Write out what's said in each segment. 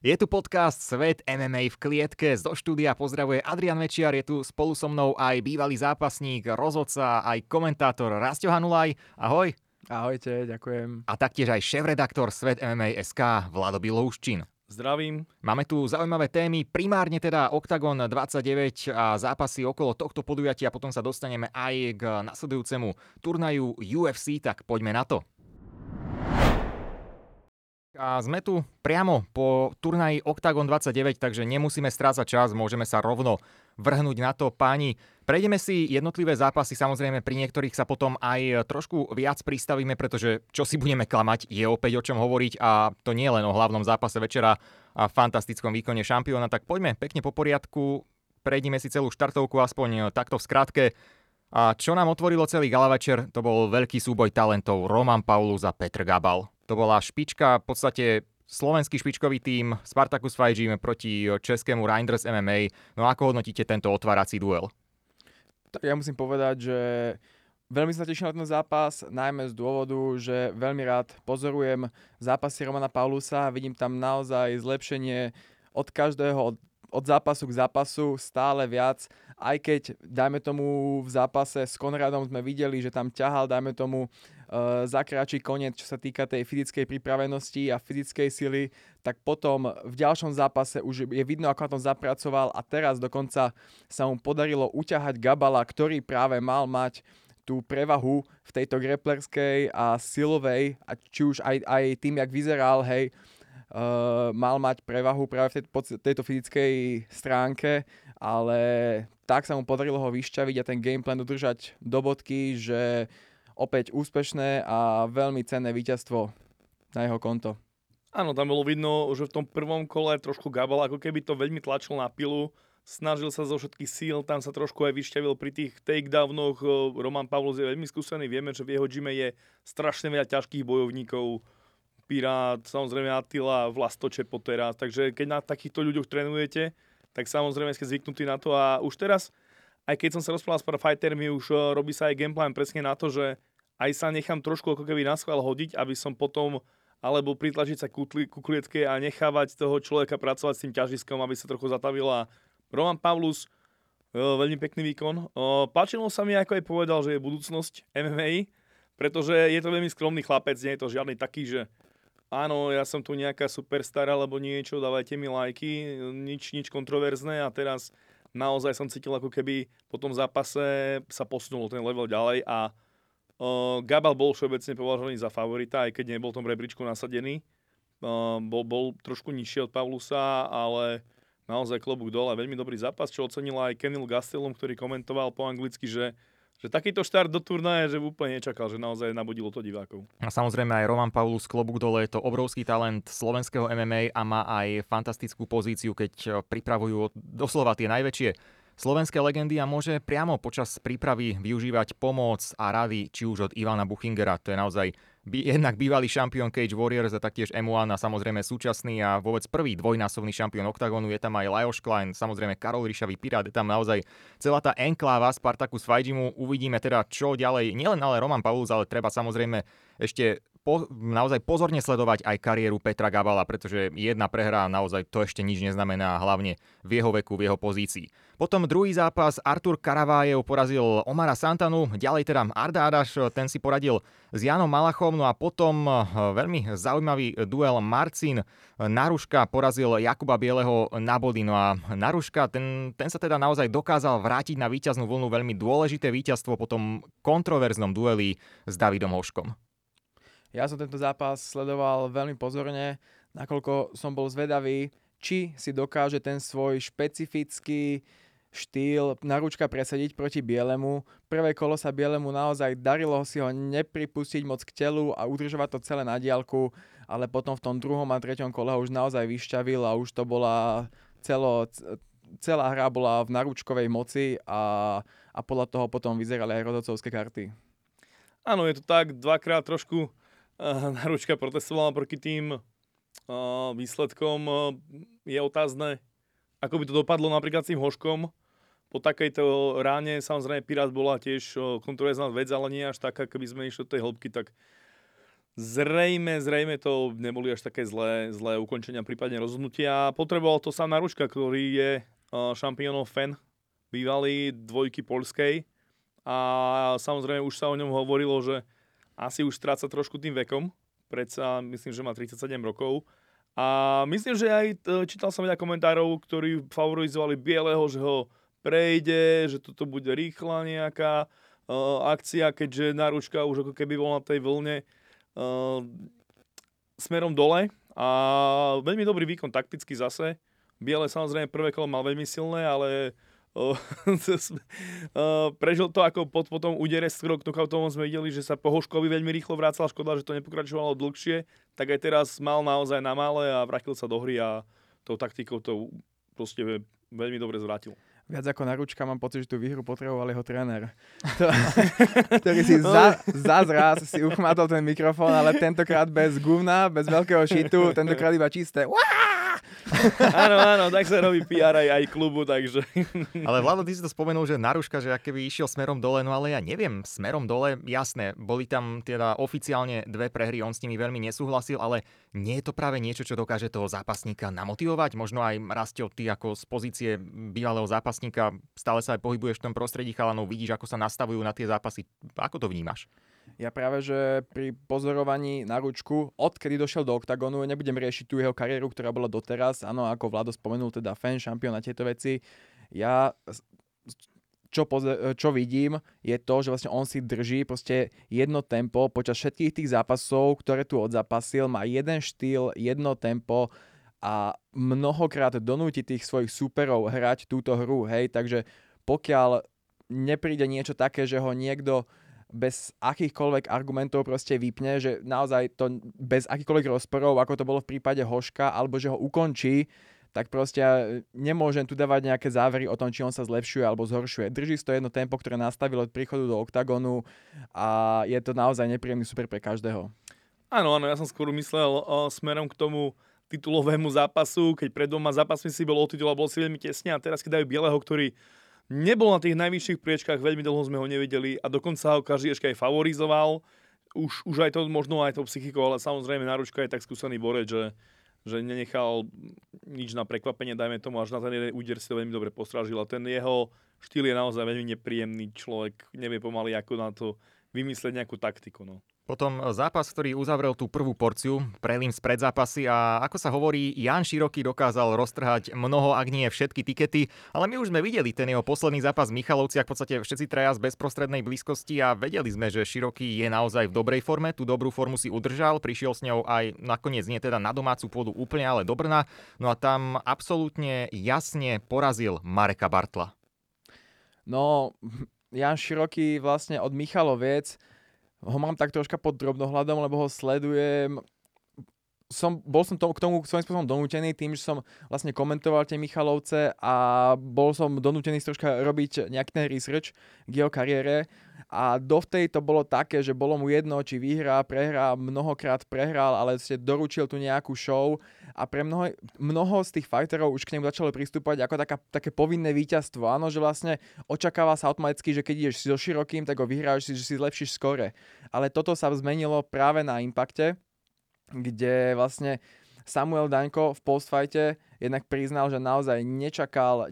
Je tu podcast Svet MMA v klietke. Zo štúdia pozdravuje Adrian Mečiar, je tu spolu so mnou aj bývalý zápasník, rozhodca, aj komentátor Rastio Hanulaj. Ahoj. Ahojte, ďakujem. A taktiež aj šéfredaktor Svet MMA.sk Vlado Bilouščin. Zdravím. Máme tu zaujímavé témy, primárne teda Oktagon 29 a zápasy okolo tohto podujatia, potom sa dostaneme aj k nasledujúcemu turnaju UFC, tak poďme na to. A sme tu priamo po turnaji Oktagon 29, takže nemusíme strácať čas, môžeme sa rovno vrhnúť na to, páni. Prejdeme si jednotlivé zápasy, samozrejme pri niektorých sa potom aj trošku viac pristavíme, pretože čo si budeme klamať, je opäť o čom hovoriť a to nie len o hlavnom zápase večera a fantastickom výkone šampióna. Tak poďme pekne po poriadku, prejdime si celú štartovku aspoň takto v skratke. A čo nám otvorilo celý galavečer, to bol veľký súboj talentov Roman Paulus a Petr Gabal. To bola špička, v podstate slovenský špičkový tím Spartakus Fight Gym proti českému Reinders MMA. No ako hodnotíte tento otvárací duel? Tak ja musím povedať, že veľmi som tešil na ten zápas, najmä z dôvodu, že veľmi rád pozorujem zápasy Romana Paulusa. Vidím tam naozaj zlepšenie od každého, od zápasu k zápasu, stále viac. Aj keď, dajme tomu, v zápase s Konradom sme videli, že tam ťahal, dajme tomu, zakračí koniec, čo sa týka tej fyzickej pripravenosti a fyzickej sily, tak potom v ďalšom zápase už je vidno, ako na tom zapracoval a teraz dokonca sa mu podarilo uťahať Gabala, ktorý práve mal mať tú prevahu v tejto grapplerskej a silovej, a či už aj tým, jak vyzeral, hej, mal mať prevahu práve v tejto fyzickej stránke, ale tak sa mu podarilo ho vyšťaviť a ten gameplan udržať do bodky, že opäť úspešné a veľmi cenné víťazstvo na jeho konto. Áno, tam bolo vidno, že v tom prvom kole trošku Gabal, ako keby to veľmi tlačil na pilu, snažil sa zo všetkých síl, tam sa trošku aj vyšťavil pri tých takedownoch. Roman Paulus je veľmi skúsený, vieme, že v jeho gyme je strašne veľa ťažkých bojovníkov, Pirát, samozrejme Atila, Vlastočepo teraz, takže keď na takýchto ľuďoch trénujete, tak samozrejme ste zvyknutí na to a už teraz, aj keď som sa rozprával s pár fightermi, už robí sa aj gameplan presne na to, že aj sa nechám trošku ako keby naschvál hodiť, aby som potom, alebo pritlačiť sa ku klietke a nechávať toho človeka pracovať s tým ťažiskom, aby sa trochu zatavila. Roman Paulus, veľmi pekný výkon. Páčilo sa mi, ako aj povedal, že je budúcnosť MMA, pretože je to veľmi skromný chlapec, nie je to žiadny taký, že áno, ja som tu nejaká superstar alebo niečo, dávajte mi lajky, nič kontroverzné a teraz naozaj som cítil, ako keby po tom zápase sa posunul ten level ďalej a Gabal bol všeobecne považovaný za favorita, aj keď nebol v tom rebríčku nasadený. Bol trošku nižší od Paulusa, ale naozaj klobúk dole. Veľmi dobrý zápas, čo ocenil aj Kenil Gastelum, ktorý komentoval po anglicky, že takýto štart do turnaja, že úplne nečakal, že naozaj nabudilo to divákov. A samozrejme aj Roman Paulus, klobúk dole, je to obrovský talent slovenského MMA a má aj fantastickú pozíciu, keď pripravujú doslova tie najväčšie slovenské legendy a môže priamo počas prípravy využívať pomoc a rady, či už od Ivana Buchingera. To je naozaj jednak bývalý šampión Cage Warriors a taktiež M1 a samozrejme súčasný a vôbec prvý dvojnásobný šampión Oktagonu. Je tam aj Lajoš Klein, samozrejme Karol Ríšavý Pirát, je tam naozaj celá tá enkláva Spartakus Fight Gymu. Uvidíme teda čo ďalej, nielen ale Roman Paulus, ale treba samozrejme ešte naozaj pozorne sledovať aj kariéru Petra Gabala, pretože jedna prehra naozaj to ešte nič neznamená, hlavne v jeho veku, v jeho pozícii. Potom druhý zápas, Artur Karavájev porazil Omara Santanu, ďalej teda Arda Adaš, ten si poradil s Janom Malachom, no a potom veľmi zaujímavý duel, Marcin Naruška porazil Jakuba Bieleho na body, no a Naruška, ten sa teda naozaj dokázal vrátiť na víťaznú vlnu, veľmi dôležité víťazstvo po tom kontroverznom dueli s Davidom Hoškom. Ja som tento zápas sledoval veľmi pozorne, nakoľko som bol zvedavý, či si dokáže ten svoj špecifický štýl Naručka presadiť proti Bielemu. Prvé kolo sa Bielemu naozaj darilo si ho nepripustiť moc k telu a udržovať to celé na diaľku, ale potom v tom druhom a treťom kole ho už naozaj vyšťavil a už to bola celá hra bola v Naručkovej moci a podľa toho potom vyzerali aj rodovcovské karty. Áno, je to tak, dvakrát trošku Naručka protestovala proti tým výsledkom. Je otázne, ako by to dopadlo napríklad s tým Hoškom. Po takejto ráne, samozrejme, Pirát bola tiež kontroverzná vec, ale nie až tak, keby sme išli do tej hĺbky, tak Zrejme to neboli až také zlé ukončenia, prípadne rozhodnutia. Potreboval to sám Naruška, ktorý je šampiónov fan, bývalý dvojky poľskej. A samozrejme už sa o ňom hovorilo, že asi už stráca trošku tým vekom. Predsa myslím, že má 37 rokov. A myslím, že aj čítal som veľa komentárov, ktorí favorizovali Bieleho, že ho prejde, že toto bude rýchla nejaká akcia, keďže Naruška už ako keby bol na tej vlne smerom dole. A veľmi dobrý výkon takticky zase. Biele samozrejme prvé kolo mal veľmi silné, ale prežil to ako potom údere s knockoutom. Sme videli, že sa po Hoškovi veľmi rýchlo vracal, škoda, že to nepokračovalo dlhšie. Tak aj teraz mal naozaj na mále a vrátil sa do hry a tou taktikou to proste veľmi dobre zvrátil. Viac ako Naruška mám pocit, že tú výhru potreboval jeho tréner, ktorý si zazraz si uchmatol ten mikrofón, ale tentokrát bez guvna, bez veľkého šitu, tentokrát iba čisté. Áno, tak sa robí PR aj klubu, takže. Ale Vlado, ty si to spomenul, že Naruška, že akoby išiel smerom dole, no ale ja neviem, smerom dole, jasné, boli tam teda oficiálne dve prehry, on s nimi veľmi nesúhlasil, ale nie je to práve niečo, čo dokáže toho zápasníka namotivovať? Možno aj Rastio, ty ako z pozície bývalého zápasníka, stále sa aj pohybuješ v tom prostredí chalanov, vidíš, ako sa nastavujú na tie zápasy. Ako to vnímaš? Ja práve, že pri pozorovaní Naručku, odkedy došiel do Oktagonu, nebudem riešiť tú jeho kariéru, ktorá bola doteraz. Áno, ako Vlado spomenul, teda fan, šampión na tieto veci. Ja, čo vidím, je to, že vlastne on si drží proste jedno tempo počas všetkých tých zápasov, ktoré tu odzápasil. Má jeden štýl, jedno tempo a mnohokrát donúti tých svojich súperov hrať túto hru, hej, takže pokiaľ nepríde niečo také, že ho niekto bez akýchkoľvek argumentov proste vypne, že naozaj to bez akýchkoľvek rozporov, ako to bolo v prípade Hoška, alebo že ho ukončí, tak proste nemôžem tu dávať nejaké závery o tom, či on sa zlepšuje alebo zhoršuje. Drží to jedno tempo, ktoré nastavil od príchodu do Oktagonu a je to naozaj nepríjemný super pre každého. Áno, ja som skôr myslel smerom k tomu titulovému zápasu, keď pred dvoma zápasmi si bol o titul a bol si veľmi tesne a teraz keď dajú Bieleho, ktorý nebol na tých najvyšších priečkách, veľmi dlho sme ho nevideli a dokonca ho každý ešte aj favorizoval, už aj to možno aj to psychikou, ale samozrejme Naruška je tak skúsený borec, že nenechal nič na prekvapenie, dajme tomu, až na ten jeden úder si to veľmi dobre postrážil a ten jeho štýl je naozaj veľmi nepríjemný, človek nevie pomaly ako na to vymyslieť nejakú taktiku, no. Potom zápas, ktorý uzavrel tú prvú porciu, prelim z predzápasy a ako sa hovorí, Jan Široký dokázal roztrhať mnoho, ak nie všetky tikety, ale my už sme videli ten jeho posledný zápas v Michalovciach, v podstate všetci traja z bezprostrednej blízkosti a vedeli sme, že Široký je naozaj v dobrej forme, tú dobrú formu si udržal, prišiel s ňou aj nakoniec nie teda na domácu pôdu úplne, ale do Brna, no a tam absolútne jasne porazil Mareka Bartla. No, Jan Široký vlastne od Michaloviec ho mám tak troška pod drobnohľadom, lebo ho sledujem. Bol som k tomu svojím spôsobom donútený tým, že som vlastne komentoval tie Michalovce a bol som donútený troška robiť nejaký ten research k jeho kariére. A dovtej to bolo také, že bolo mu jedno, či vyhrá, prehrá, mnohokrát prehral, ale ste doručil tu nejakú show a pre mnoho z tých fighterov už k nemu začalo pristúpať ako také povinné víťazstvo. Áno, že vlastne očakáva sa automaticky, že keď ideš so Širokým, tak ho vyhráš, že si zlepšíš skore. Ale toto sa zmenilo práve na Impakte, kde vlastne Samuel Daňko v postfajte jednak priznal, že naozaj nečakal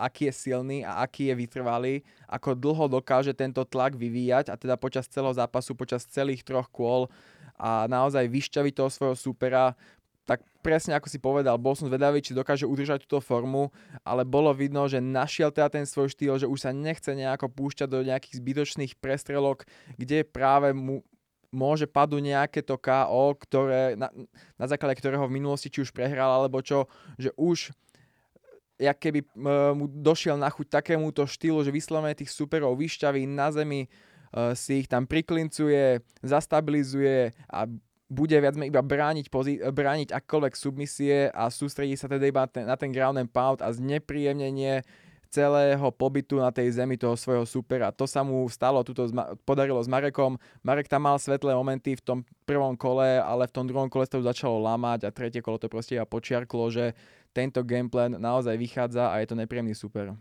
aký je silný a aký je vytrvalý, ako dlho dokáže tento tlak vyvíjať a teda počas celého zápasu, počas celých troch kôl a naozaj vyšťaviť toho svojho súpera. Tak presne ako si povedal, bol som zvedavý, či dokáže udržať túto formu, ale bolo vidno, že našiel teda ten svoj štýl, že už sa nechce nejako púšťať do nejakých zbytočných prestrelok, kde práve mu môže padnúť nejaké to KO, ktoré, na základe ktorého v minulosti či už prehral, alebo čo, že už jak keby mu došiel na chuť takémuto štýlu, že vyslovene tých súperov vyšťaví na zemi, si ich tam priklincuje, zastabilizuje a bude viac iba brániť akkoľvek submisie a sústredí sa teda iba na ten ground and pound a znepríjemnenie celého pobytu na tej zemi toho svojho supera. To sa mu stalo, podarilo s Marekom. Marek tam mal svetlé momenty v tom prvom kole, ale v tom druhom kole sa to začalo lámať a tretie kolo to proste iba počiarklo, že tento gameplan naozaj vychádza a je to nepríjemný super.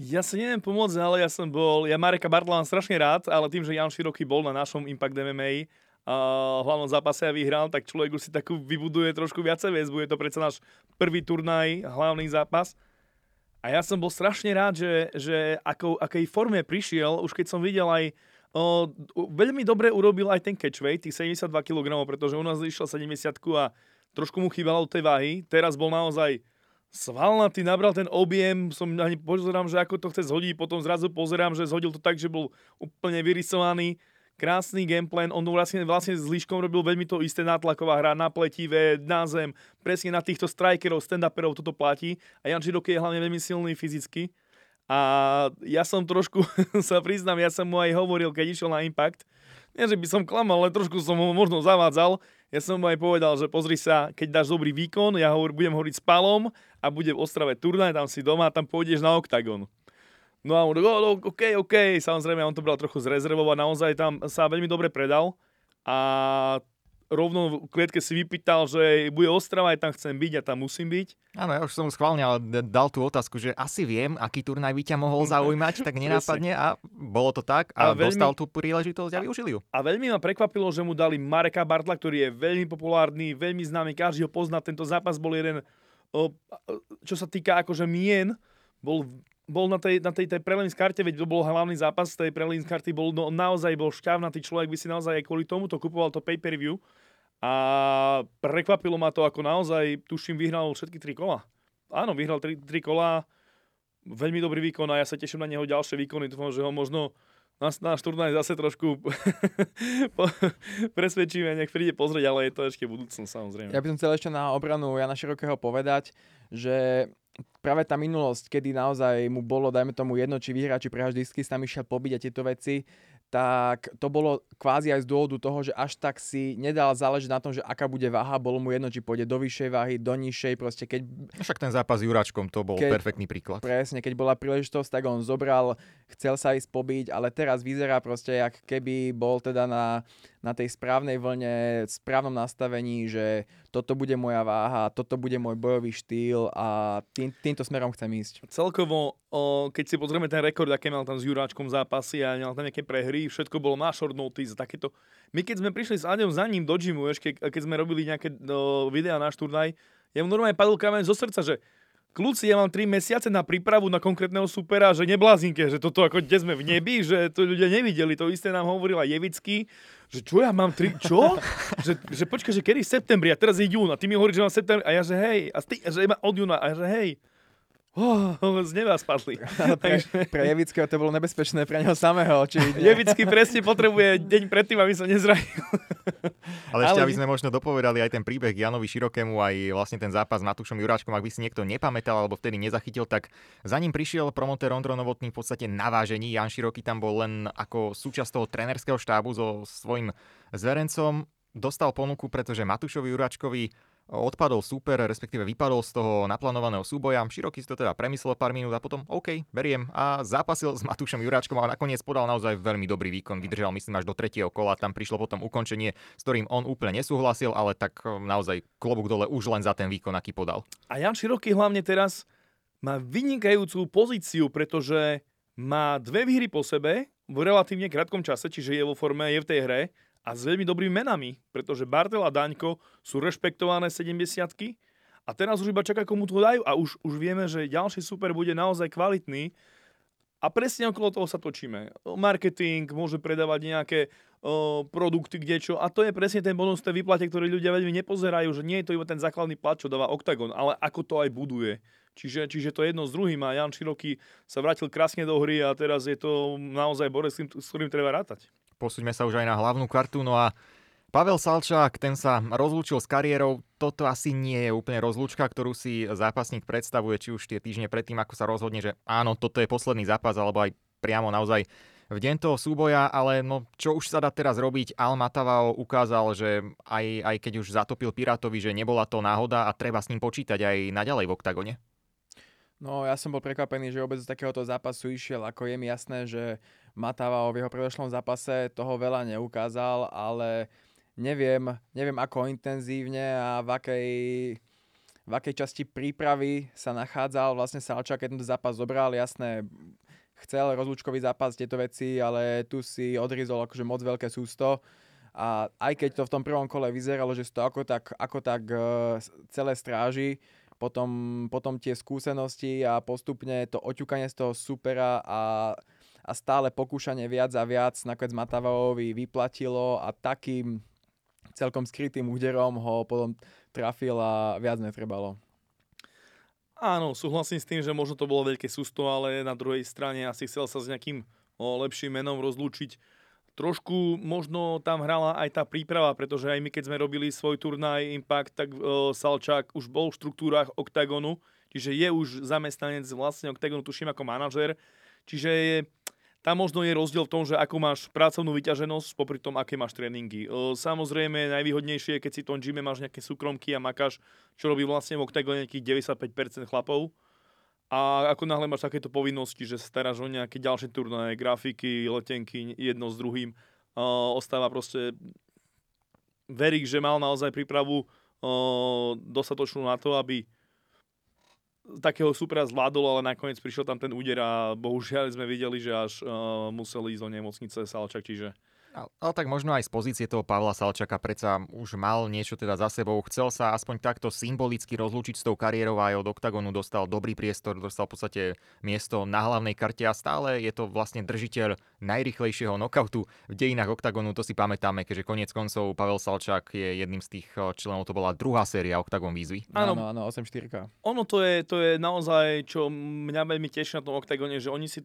Ja si neviem pomôcť, ale ja Mareka Bartla mám strašne rád, ale tým, že Jan Široký bol na našom Impact MMA v hlavnom zápase a vyhral, tak človek už si takú vybuduje trošku viacej väzbu. Je to predsa náš prvý turnaj, hlavný zápas. A ja som bol strašne rád, že akej forme prišiel, už keď som videl aj veľmi dobre urobil aj ten catch weight, tých 72 kg, pretože u nás išla 70 a trošku mu chýbalo tej váhy. Teraz bol naozaj svalnatý, nabral ten objem, som ani pozerám, že ako to chce zhodiť, potom zrazu pozerám, že zhodil to tak, že bol úplne vyrysovaný, krásny gameplan, on vlastne s Líškom robil veľmi to isté, nátlaková hra, na pletivé, na zem, presne na týchto strikerov, stand-uperov toto platí a Jan Široký je hlavne veľmi silný fyzicky a ja som trošku, sa priznám, ja som mu aj hovoril, keď išiel na Impact, nie, že by som klamal, ale trošku som ho možno zavádzal. Ja som mu aj povedal, že pozri sa, keď dáš dobrý výkon, ja budem hovoriť s Palom a bude v Ostrave turnaj, tam si doma a tam pôjdeš na Oktagon. No a on OK. Samozrejme, on to bral trochu z rezervou a naozaj tam sa veľmi dobre predal. A rovno v klietke si vypýtal, že bude Ostrava, aj tam chcem byť a tam musím byť. Áno, ja už som schválne, ale dal tú otázku, že asi viem, aký turnaj by ťa mohol zaujímať, tak nenápadne a bolo to tak a veľmi, dostal tú príležitosť a využil ju. A veľmi ma prekvapilo, že mu dali Mareka Bartla, ktorý je veľmi populárny, veľmi známy, každý ho pozná. Tento zápas bol jeden, čo sa týka akože mien, bol na tej prelims karte, veď to bol hlavný zápas, tej prelims karty bol, no, naozaj bol šťavnatý človek, by si naozaj aj kvôli tomuto kupoval to pay-per-view. A prekvapilo ma to, ako naozaj, tuším, vyhral všetky 3 kola. Áno, vyhral 3 kola, veľmi dobrý výkon a ja sa teším na neho ďalšie výkony. Dúfam, že ho možno náš turnaj zase trošku presvedčíme, nech príde pozrieť, ale je to ešte budúcnosť, samozrejme. Ja by som chcel ešte na obranu Jana Širokého povedať, že práve tá minulosť, kedy naozaj mu bolo, dajme tomu, jedno, či vyhrá, či prehráš disky, tam išiel pobiť a tieto veci, tak to bolo kvázi aj z dôvodu toho, že až tak si nedal záležiť na tom, že aká bude váha, bolo mu jedno, či pôjde do vyššej váhy, do nižšej, proste keď... Však ten zápas s Juráčkom, to bol perfektný príklad. Presne, keď bola príležitosť, tak on zobral, chcel sa ísť pobiť, ale teraz vyzerá proste, jak keby bol teda na tej správnej vlne, správnom nastavení, že toto bude moja váha, toto bude môj bojový štýl a týmto smerom chcem ísť. Celkovo, keď si pozrieme ten rekord, aké mal tam s Juráčkom zápasy a mal tam nejaké prehry, všetko bolo na short notice, takéto. My keď sme prišli s Adom za ním do gymu, ešte keď sme robili nejaké videá na turnaj, ja mu normálne padol kameň zo srdca, že kľúci, ja mám 3 mesiace na prípravu na konkrétneho supera, že neblázinke, že toto ako kde sme v nebi, že to ľudia nevideli, to isté nám hovorila Jevický, že čo ja mám 3, čo? že počkaj, že kedy v septembri a teraz je jún a ty mi hovoríš, že mám septembri a ja že hej, a ty, že iba od júna a ja že hej. Z neba spadli. Pre Jevického to bolo nebezpečné, pre neho samého. Jevický presne potrebuje deň predtým, aby sa nezranil. Ale ešte, aby sme možno dopovedali aj ten príbeh Janovi Širokému, aj vlastne ten zápas s Matúšom Juráčkom, ak by si niekto nepamätal alebo vtedy nezachytil, tak za ním prišiel promotér Ondro Novotný v podstate na vážení. Jan Široký tam bol len ako súčasť toho trenerského štábu so svojím zverencom. Dostal ponuku, pretože Matúšovi Juráčkovi odpadol súper, respektíve vypadol z toho naplánovaného súboja. Široký si to teda premyslel pár minút a potom OK, beriem. A zápasil s Matúšom Juráčkom a nakoniec podal naozaj veľmi dobrý výkon. Vydržal, myslím, až do 3. kola. Tam prišlo potom ukončenie, s ktorým on úplne nesúhlasil, ale tak naozaj klobúk dole už len za ten výkon, aký podal. A Jan Široký hlavne teraz má vynikajúcu pozíciu, pretože má 2 výhry po sebe v relatívne krátkom čase, čiže je vo forme, je v tej hre. A s veľmi dobrými menami, pretože Bartel a Daňko sú rešpektované 70-ky a teraz už iba čaká, komu to dajú a už vieme, že ďalší super bude naozaj kvalitný a presne okolo toho sa točíme. Marketing, môže predávať nejaké produkty, kdečo a to je presne ten bonus tej výplate, ktorý ľudia veľmi nepozerajú, že nie je to iba ten základný plat, čo dáva Oktagon, ale ako to aj buduje. Čiže to jedno s druhým a Jan Široký sa vrátil krásne do hry a teraz je to naozaj borec, s ktorým treba rátať. Posúďme sa už aj na hlavnú kartu. No a Pavel Salčák, ten sa rozlúčil s kariérou. Toto asi nie je úplne rozlúčka, ktorú si zápasník predstavuje, či už tie týždne predtým, ako sa rozhodne, že áno, toto je posledný zápas, alebo aj priamo naozaj v deň toho súboja, ale no, čo už sa dá teraz robiť, Al Matavao ukázal, že aj keď už zatopil Pirátovi, že nebola to náhoda a treba s ním počítať aj naďalej v Oktagone. No, ja som bol prekvapený, že vôbec z takéhoto zápasu išiel, ako je mi jasné, že Matavao v jeho predošlom zápase toho veľa neukázal, ale neviem ako intenzívne a v akej v akej časti prípravy sa nachádzal vlastne Salčák, keď ten zápas zobral. Jasné, chcel rozlúčkový zápas, tieto veci, ale tu si odrizol akože moc veľké sústo. A aj keď to v tom prvom kole vyzeralo, že to ako tak celé stráži, potom tie skúsenosti a postupne to oťukanie z toho supera a stále pokúšanie viac a viac nakoniec Matavovi vyplatilo a takým celkom skrytým úderom ho potom trafil a viac netrebalo. Áno, súhlasím s tým, že možno to bolo veľké sústo, ale na druhej strane asi chcel sa s nejakým lepším menom rozlúčiť. Trošku možno tam hrala aj tá príprava, pretože aj my, keď sme robili svoj turnaj Impact, tak Salčák už bol v štruktúrách Oktagonu, čiže je už zamestnanec vlastne Oktagonu, tuším, ako manažer. Čiže tam možno je rozdiel v tom, že ako máš pracovnú vyťaženosť, popri tom, aké máš tréningy. Samozrejme, najvýhodnejšie je, keď si v tom gyme máš nejaké súkromky a makáš, čo robí vlastne v Oktagone nejakých 95% chlapov. A ako náhle máš takéto povinnosti, že staráš o nejaké ďalšie turnaje, grafiky, letenky, jedno s druhým, ostáva proste... Verík, že mal naozaj prípravu dostatočnú na to, aby takého supera zvládol, ale nakoniec prišiel tam ten úder a bohužiaľ sme videli, že až museli ísť do nemocnice Salčák, čiže... Ale tak možno aj z pozície toho Pavla Salčáka predsa už mal niečo teda za sebou. Chcel sa aspoň takto symbolicky rozlúčiť s tou kariérou a aj od Oktagonu dostal dobrý priestor, dostal v podstate miesto na hlavnej karte a stále je to vlastne držiteľ najrýchlejšieho nokautu v dejinách Oktagonu, to si pamätáme, keďže koniec koncov Pavel Salčák je jedným z tých členov, to bola druhá séria Oktagon výzvy. Áno, 8-4. Ono to je naozaj, čo mňa veľmi teší na tom Oktagone, že oni si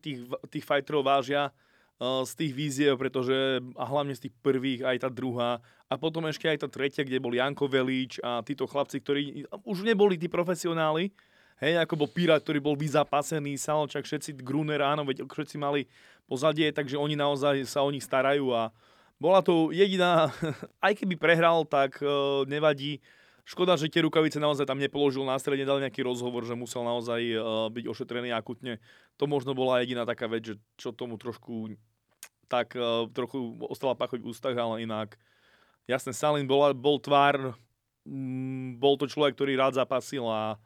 tých fighterov vážia z tých víziev, pretože a hlavne z tých prvých, aj tá druhá a potom ešte aj tá tretia, kde bol Janko Velíč a títo chlapci, ktorí už neboli tí profesionáli, hej, ako bol Pirát, ktorý bol vyzapasený, Salčák, všetci Gruner, áno, veď všetci mali pozadie, takže oni naozaj sa o nich starajú a bola to jediná, aj keby prehral, tak nevadí. Škoda, že tie rukavice naozaj tam nepoložil na strede, dal nejaký rozhovor, že musel naozaj byť ošetrený akutne. To možno bola jediná taká vec, že čo tomu trochu ostala pachuť v ústach, ale inak. Jasné, Salin bol tvár, bol to človek, ktorý rád zapasil a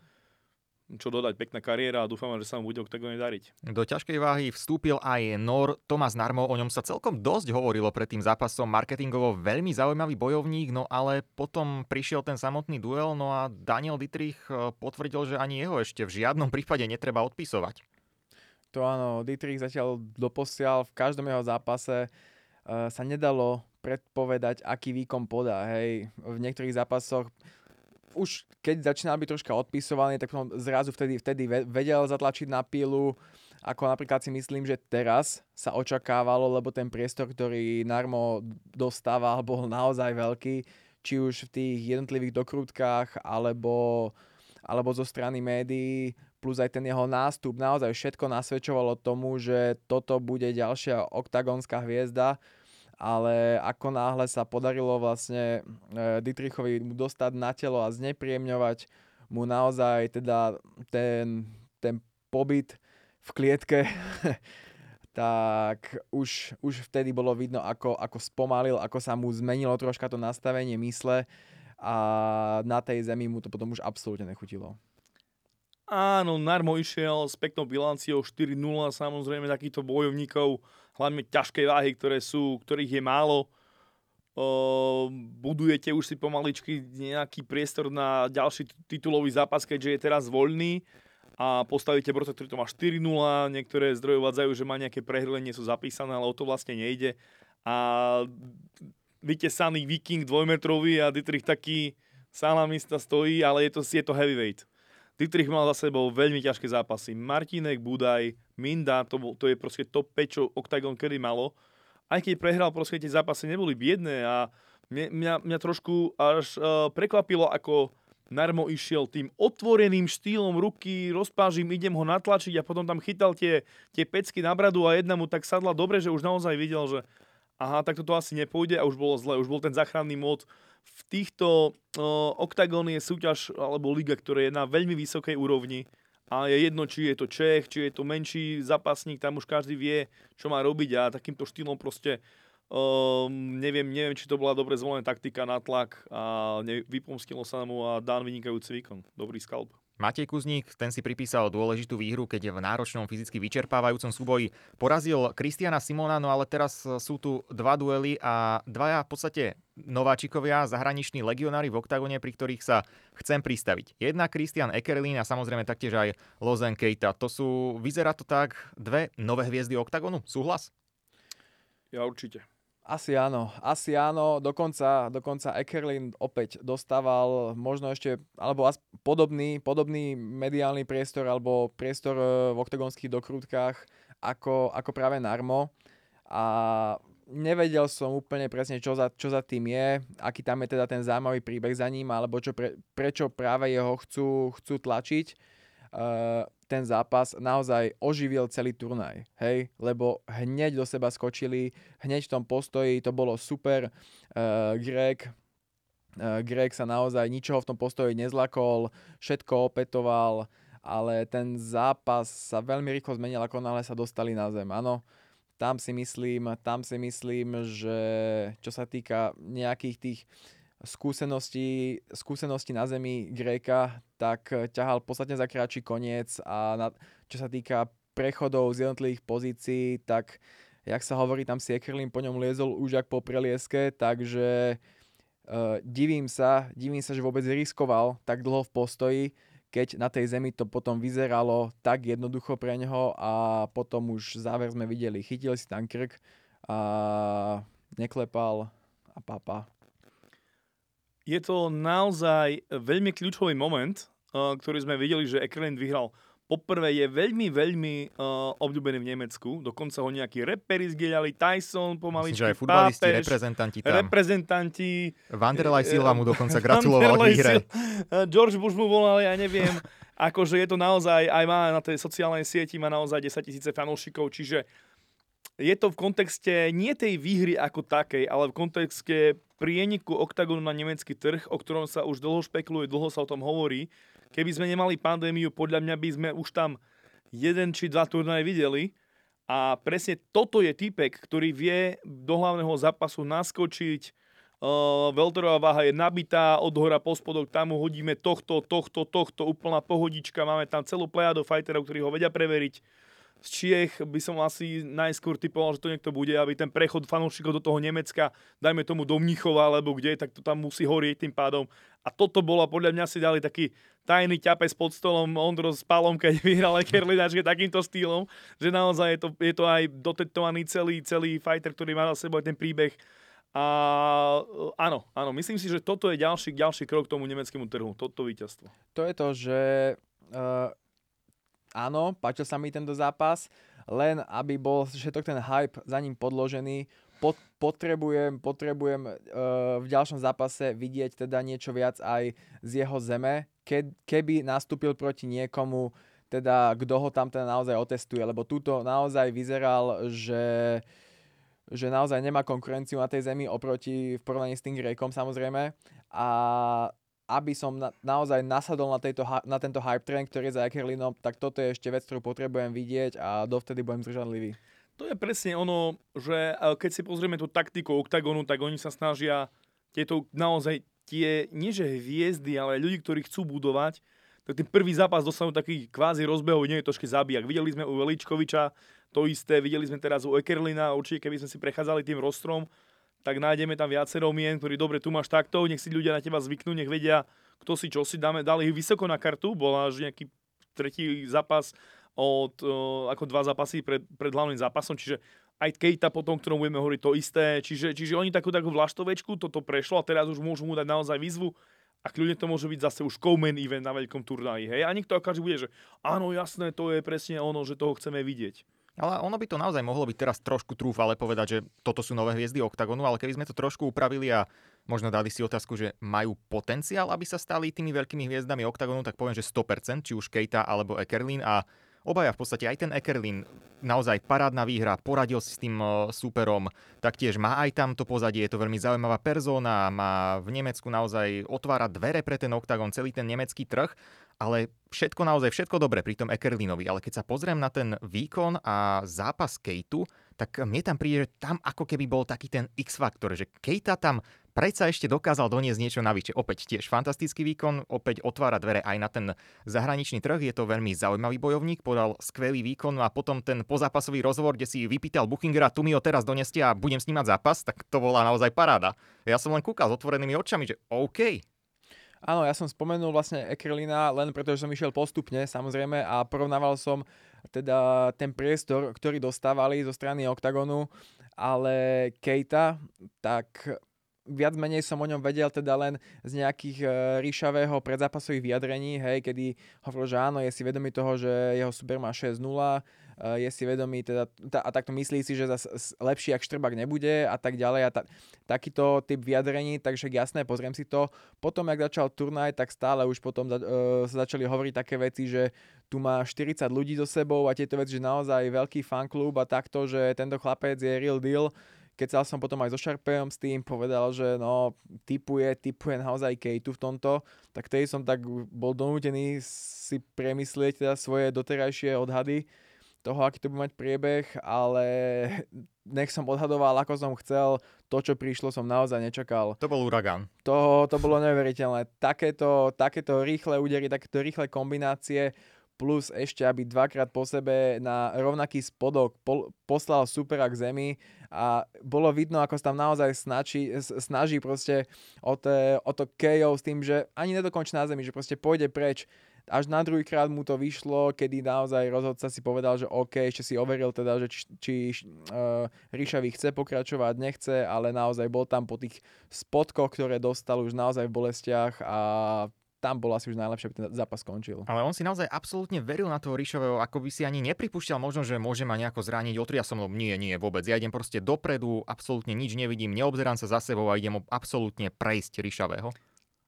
čo dodať, pekná kariéra a dúfam, že sa mu bude Oktagone dariť. Do ťažkej váhy vstúpil aj Nor Tomáš Narmo, o ňom sa celkom dosť hovorilo pred tým zápasom, marketingovo veľmi zaujímavý bojovník, no ale potom prišiel ten samotný duel, no a Daniel Dietrich potvrdil, že ani jeho ešte v žiadnom prípade netreba odpisovať. To áno, Dietrich zatiaľ doposiaľ v každom jeho zápase sa nedalo predpovedať, aký výkon podá, hej, v niektorých zápasoch už keď začínal byť troška odpisovaný, tak potom zrazu vtedy vedel zatlačiť na pílu, ako napríklad si myslím, že teraz sa očakávalo, lebo ten priestor, ktorý Narmo dostával, bol naozaj veľký, či už v tých jednotlivých dokrutkách, alebo zo strany médií, plus aj ten jeho nástup, naozaj všetko nasvedčovalo tomu, že toto bude ďalšia oktagonská hviezda, ale ako náhle sa podarilo vlastne Dietrichovi mu dostať na telo a znepríjemňovať mu naozaj teda ten pobyt v klietke, tak už vtedy bolo vidno, ako spomalil, ako sa mu zmenilo troška to nastavenie mysle a na tej zemi mu to potom už absolútne nechutilo. Áno, Narmo išiel s peknou bilanciou 4-0, samozrejme takýchto bojovníkov, hlavne ťažké váhy, ktorých je málo. Budujete už si pomaličky nejaký priestor na ďalší titulový zápas, keďže je teraz voľný a postavíte borca, ktorý to má 4-0, niektoré zdroje uvádzajú, že má nejaké prehrlenie, sú zapísané, ale o to vlastne nejde. A vytesaný Viking dvojmetrový a Dietrich taký salamista stojí, ale je to heavyweight. Dietrich mal za sebou veľmi ťažké zápasy. Martinek, Budaj, Minda, to je proste top 5, čo Oktagon kedy malo. Aj keď prehral, proste tie zápasy neboli biedné a mňa trošku až prekvapilo, ako Narmo išiel tým otvoreným štýlom ruky, rozpážim, idem ho natlačiť a potom tam chytal tie pecky na bradu a jedna mu tak sadla dobre, že už naozaj videl, že aha, tak toto asi nepôjde a už bolo zle, už bol ten záchranný mód. V týchto Oktagón je súťaž alebo liga, ktorá je na veľmi vysokej úrovni a je jedno, či je to Čech, či je to menší zápasník, tam už každý vie, čo má robiť a takýmto štýlom proste Neviem, či to bola dobre zvolená taktika na tlak a vypomstilo sa mu a dán vynikajúci výkon. Dobrý skalp. Matej Kuzník, ten si pripísal dôležitú výhru, keď v náročnom fyzicky vyčerpávajúcom súboji porazil Kristiana Simona, no ale teraz sú tu dva duely a dvaja v podstate nováčikovia, zahraniční legionári v Oktagone, pri ktorých sa chcem pristaviť. Jedna Kristian Ekerlin a samozrejme taktiež aj Lozen Keita. To sú, vyzerá to tak, dve nové hviezdy Oktagonu. Súhlas? Ja určite. Asi áno, dokonca Ekerlin opäť dostával možno ešte, alebo podobný mediálny priestor, alebo priestor v oktagonských dokrutkách ako práve Narmo. A nevedel som úplne presne, čo za tým je, aký tam je teda ten zaujímavý príbeh za ním, alebo prečo práve jeho chcú tlačiť. Ten zápas naozaj oživil celý turnaj, hej, lebo hneď do seba skočili, hneď v tom postoji, to bolo super. Greg sa naozaj ničoho v tom postoji nezlakol, všetko opätoval, ale ten zápas sa veľmi rýchlo zmenil, ako náhle sa dostali na zem, áno. Tam si myslím, že čo sa týka nejakých tých skúsenosti na zemi Gréka, tak ťahal podstatne za kráči koniec a čo sa týka prechodov z jednotlivých pozícií, tak jak sa hovorí, tam si Ekerlin po ňom liezol už jak po prelieske, takže divím sa, že vôbec riskoval tak dlho v postoji, keď na tej zemi to potom vyzeralo tak jednoducho pre ňoho a potom už záver sme videli, chytil si tam krk a neklepal a pápa. Je to naozaj veľmi kľúčový moment, ktorý sme videli, že Ekerlin vyhral. Poprvé je veľmi obľúbený v Nemecku. Dokonca ho nejakí reperi zdieľali, Tyson pomaličky, pápež. Myslím, že aj futbalisti, reprezentanti tam. Vanderlei Silva mu dokonca gratuloval k výhre. George Bush mu volal, ja neviem. Akože je to naozaj, aj má na tej sociálnej sieti, má naozaj 10 000 fanúšikov, čiže je to v kontexte nie tej výhry ako takej, ale v kontexte prieniku Oktagonu na nemecký trh, o ktorom sa už dlho špekuluje, dlho sa o tom hovorí. Keby sme nemali pandémiu, podľa mňa by sme už tam 1 či 2 turnaje videli. A presne toto je typek, ktorý vie do hlavného zápasu naskočiť. Welterová váha je nabitá, od hora po spodok, tam ho hodíme tohto, úplná pohodička. Máme tam celú plejadu fighterov, ktorí ho vedia preveriť. Z Čiech by som asi najskôr typoval, že to niekto bude, aby ten prechod fanúšikov do toho Nemecka, dajme tomu do Mníchova, alebo kde, tak to tam musí horieť tým pádom. A toto bolo, podľa mňa si dali taký tajný ťapec pod stolom, Ondro s Palom, keď vyhral Ekerlinačke takýmto štýlom, že naozaj je to aj dotetovaný celý fighter, ktorý má za sebou aj ten príbeh. A áno, myslím si, že toto je ďalší krok k tomu nemeckému trhu, toto víťazstvo. To je to, že... Áno, páčil sa mi tento zápas, len aby bol všetok ten hype za ním podložený. Potrebujem v ďalšom zápase vidieť teda niečo viac aj z jeho zeme, keby nastúpil proti niekomu, teda kto ho tam teda naozaj otestuje, lebo túto naozaj vyzeral, že naozaj nemá konkurenciu na tej zemi oproti v porovnaní s tým Grékom samozrejme a aby som naozaj nasadol na tento hype train, ktorý je za Ekerlinom, tak toto je ešte vec, ktorú potrebujem vidieť a dovtedy budem zdržanlivý. To je presne ono, že keď si pozrieme tú taktiku Oktagonu, tak oni sa snažia tieto naozaj tie, nie že hviezdy, ale ľudí, ktorí chcú budovať, tak ten prvý zápas dostanú taký kvázi rozbehov, nie je trošky zabijak. Videli sme u Veličkoviča to isté, videli sme teraz u Ekerlina, určite keby sme si prechádzali tým rostrom, tak nájdeme tam viacero mien, ktorí dobre, tu máš takto, nech si ľudia na teba zvyknú, nech vedia, kto si, čo si, dali ich vysoko na kartu, bol až nejaký tretí zápas ako 2 zápasy pred hlavným zápasom, čiže aj Keita potom, ktorom budeme hovoriť to isté, čiže oni takú vlaštovečku, toto prešlo a teraz už môžu mu dať naozaj výzvu a kľudne to môže byť zase už co-main event na veľkom turnaji, hej, a niekto akáže bude, že áno, jasné, to je presne ono, že toho chceme vidieť. Ale ono by to naozaj mohlo byť teraz trošku trúfale povedať, že toto sú nové hviezdy Oktagonu, ale keby sme to trošku upravili a možno dali si otázku, že majú potenciál, aby sa stali tými veľkými hviezdami Oktagonu, tak poviem, že 100%, či už Keita alebo Ekerlin a Obaja v podstate, aj ten Ekerlin, naozaj parádna výhra, poradil si s tým súperom, taktiež má aj tamto pozadie, je to veľmi zaujímavá persona, má v Nemecku naozaj, otvára dvere pre ten Oktagon, celý ten nemecký trh, ale všetko naozaj, všetko dobre pri tom Ekerlinovi, ale keď sa pozriem na ten výkon a zápas Keitu, tak mne tam príde, že tam ako keby bol taký ten X-faktor, že Keita tam predsa ešte dokázal doniesť niečo navyše. Opäť tiež fantastický výkon, opäť otvára dvere aj na ten zahraničný trh, je to veľmi zaujímavý bojovník, podal skvelý výkon a potom ten pozápasový rozhovor, kde si vypýtal Buchingera, tu mi ho teraz doneste a budem snímať zápas, tak to bola naozaj paráda. Ja som len kúkal s otvorenými očami, že OK. Áno, ja som spomenul vlastne Ekerlina len preto, že som išiel postupne, samozrejme, a porovnával som teda ten priestor, ktorý dostávali zo strany Oktagonu, ale Keita, tak viac menej som o ňom vedel teda len z nejakých ríšavého predzápasových vyjadrení, hej, kedy hovoril, že áno, je si vedomý toho, že jeho super má 6-0, je si vedomý teda, a takto myslí si, že zase lepší ak Štrbák nebude a tak ďalej a takýto typ vyjadrení, takže jasné, pozriem si to. Potom, jak začal turnaj, tak stále už potom sa začali hovoriť také veci, že tu má 40 ľudí so sebou a tieto veci, že naozaj veľký fanklub a takto, že tento chlapec je real deal. Kecal som potom aj so Šarpejom s tým, povedal, že no, typuje naozaj Keitu v tomto, tak tedy som tak bol donútený si premyslieť teda svoje doterajšie odhady toho, aký to bude mať priebeh, ale nech som odhadoval, ako som chcel, to, čo prišlo, som naozaj nečakal. To bol uragán. To bolo neuveriteľné. Takéto rýchle údery, takéto rýchle kombinácie, plus ešte, aby dvakrát po sebe na rovnaký spodok poslal supera k zemi a bolo vidno, ako sa tam naozaj snaží proste o to KO s tým, že ani nedokončí na zemi, že proste pôjde preč. Až na druhýkrát mu to vyšlo, kedy naozaj rozhodca si povedal, že OK, ešte si overil teda, že či Ríšavý chce pokračovať, nechce, ale naozaj bol tam po tých spodkoch, ktoré dostal už naozaj v bolestiach a tam bol asi už najlepšie, aby ten zápas skončil. Ale on si naozaj absolútne veril na toho Ríšového, ako by si ani nepripúšťal možno, že môže ma nejako zrániť, otria som, nie, vôbec. Ja idem proste dopredu, absolútne nič nevidím, neobzerám sa za sebou a idem absolútne prejsť Ríšavého.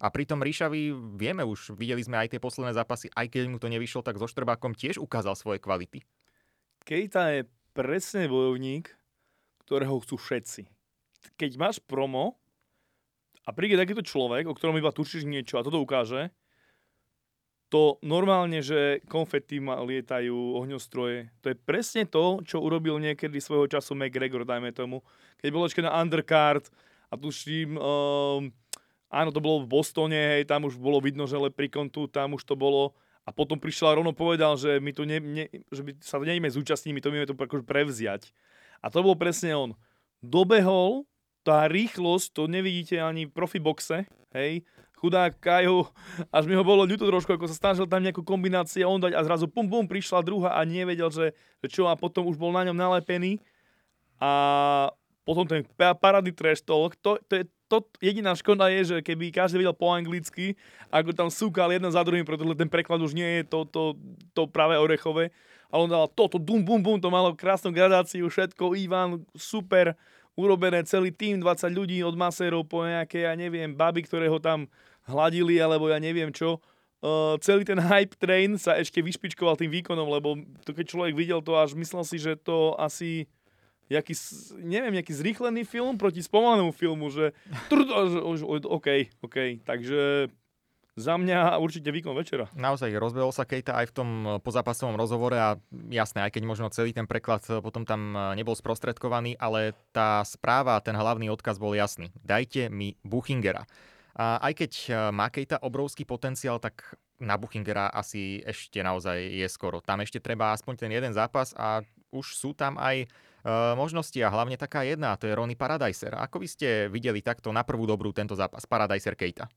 A pritom Ríšavý, vieme už, videli sme aj tie posledné zápasy, aj keď mu to nevyšlo, tak so Štrbákom tiež ukázal svoje kvality. Keita je presne bojovník, ktorého chcú všetci. Keď máš promo a príde takýto človek, o ktorom iba tučíš niečo a toto ukáže, to normálne, že konfety lietajú, ohňostroje, to je presne to, čo urobil niekedy svojho času McGregor, dajme tomu. Keď bolo ešte na undercard a tuším... Áno, to bolo v Bostone, hej, tam už bolo vidno, že leprikontu, tam už to bolo. A potom prišiel a rovno povedal, že my tu že my sa nejdeme zúčastniť, my to ideme tu prevziať. A to bol presne on. Dobehol, tá rýchlosť, to nevidíte ani v profiboxe, hej. Chudák Kaju, až mi ho bolo ľúto trošku, ako sa snažil tam nejakú kombináciu on dať a zrazu pum, prišla druhá a nevedel, že čo a potom už bol na ňom nalepený. A potom ten paradný trash talk, to jediná škoda je, že keby každý vedel po anglicky, ako tam súkal jeden za druhým, pretože ten preklad už nie je to práve orechové. Ale on dal toto, dum, to malo krásnu gradáciu, všetko, Ivan, super, urobené celý tým, 20 ľudí od masérov po nejaké, ja neviem, baby, ktoré ho tam hladili, alebo ja neviem čo. Celý ten hype train sa ešte vyšpičkoval tým výkonom, lebo to, keď človek videl to, až myslel si, že to asi... nejaký zrýchlený film proti spomalenému filmu, že OK. Takže za mňa určite výkon večera. Naozaj, rozbehol sa Keita aj v tom pozápasovom rozhovore a jasné, aj keď možno celý ten preklad potom tam nebol sprostredkovaný, ale tá správa, ten hlavný odkaz bol jasný. Dajte mi Buchingera. A aj keď má Keita obrovský potenciál, tak na Buchingera asi ešte naozaj je skoro. Tam ešte treba aspoň ten jeden zápas a už sú tam aj možnosti a hlavne taká jedna, to je Ronnie Paradajser. Ako by ste videli takto na prvú dobrú tento zápas Paradajser Keita?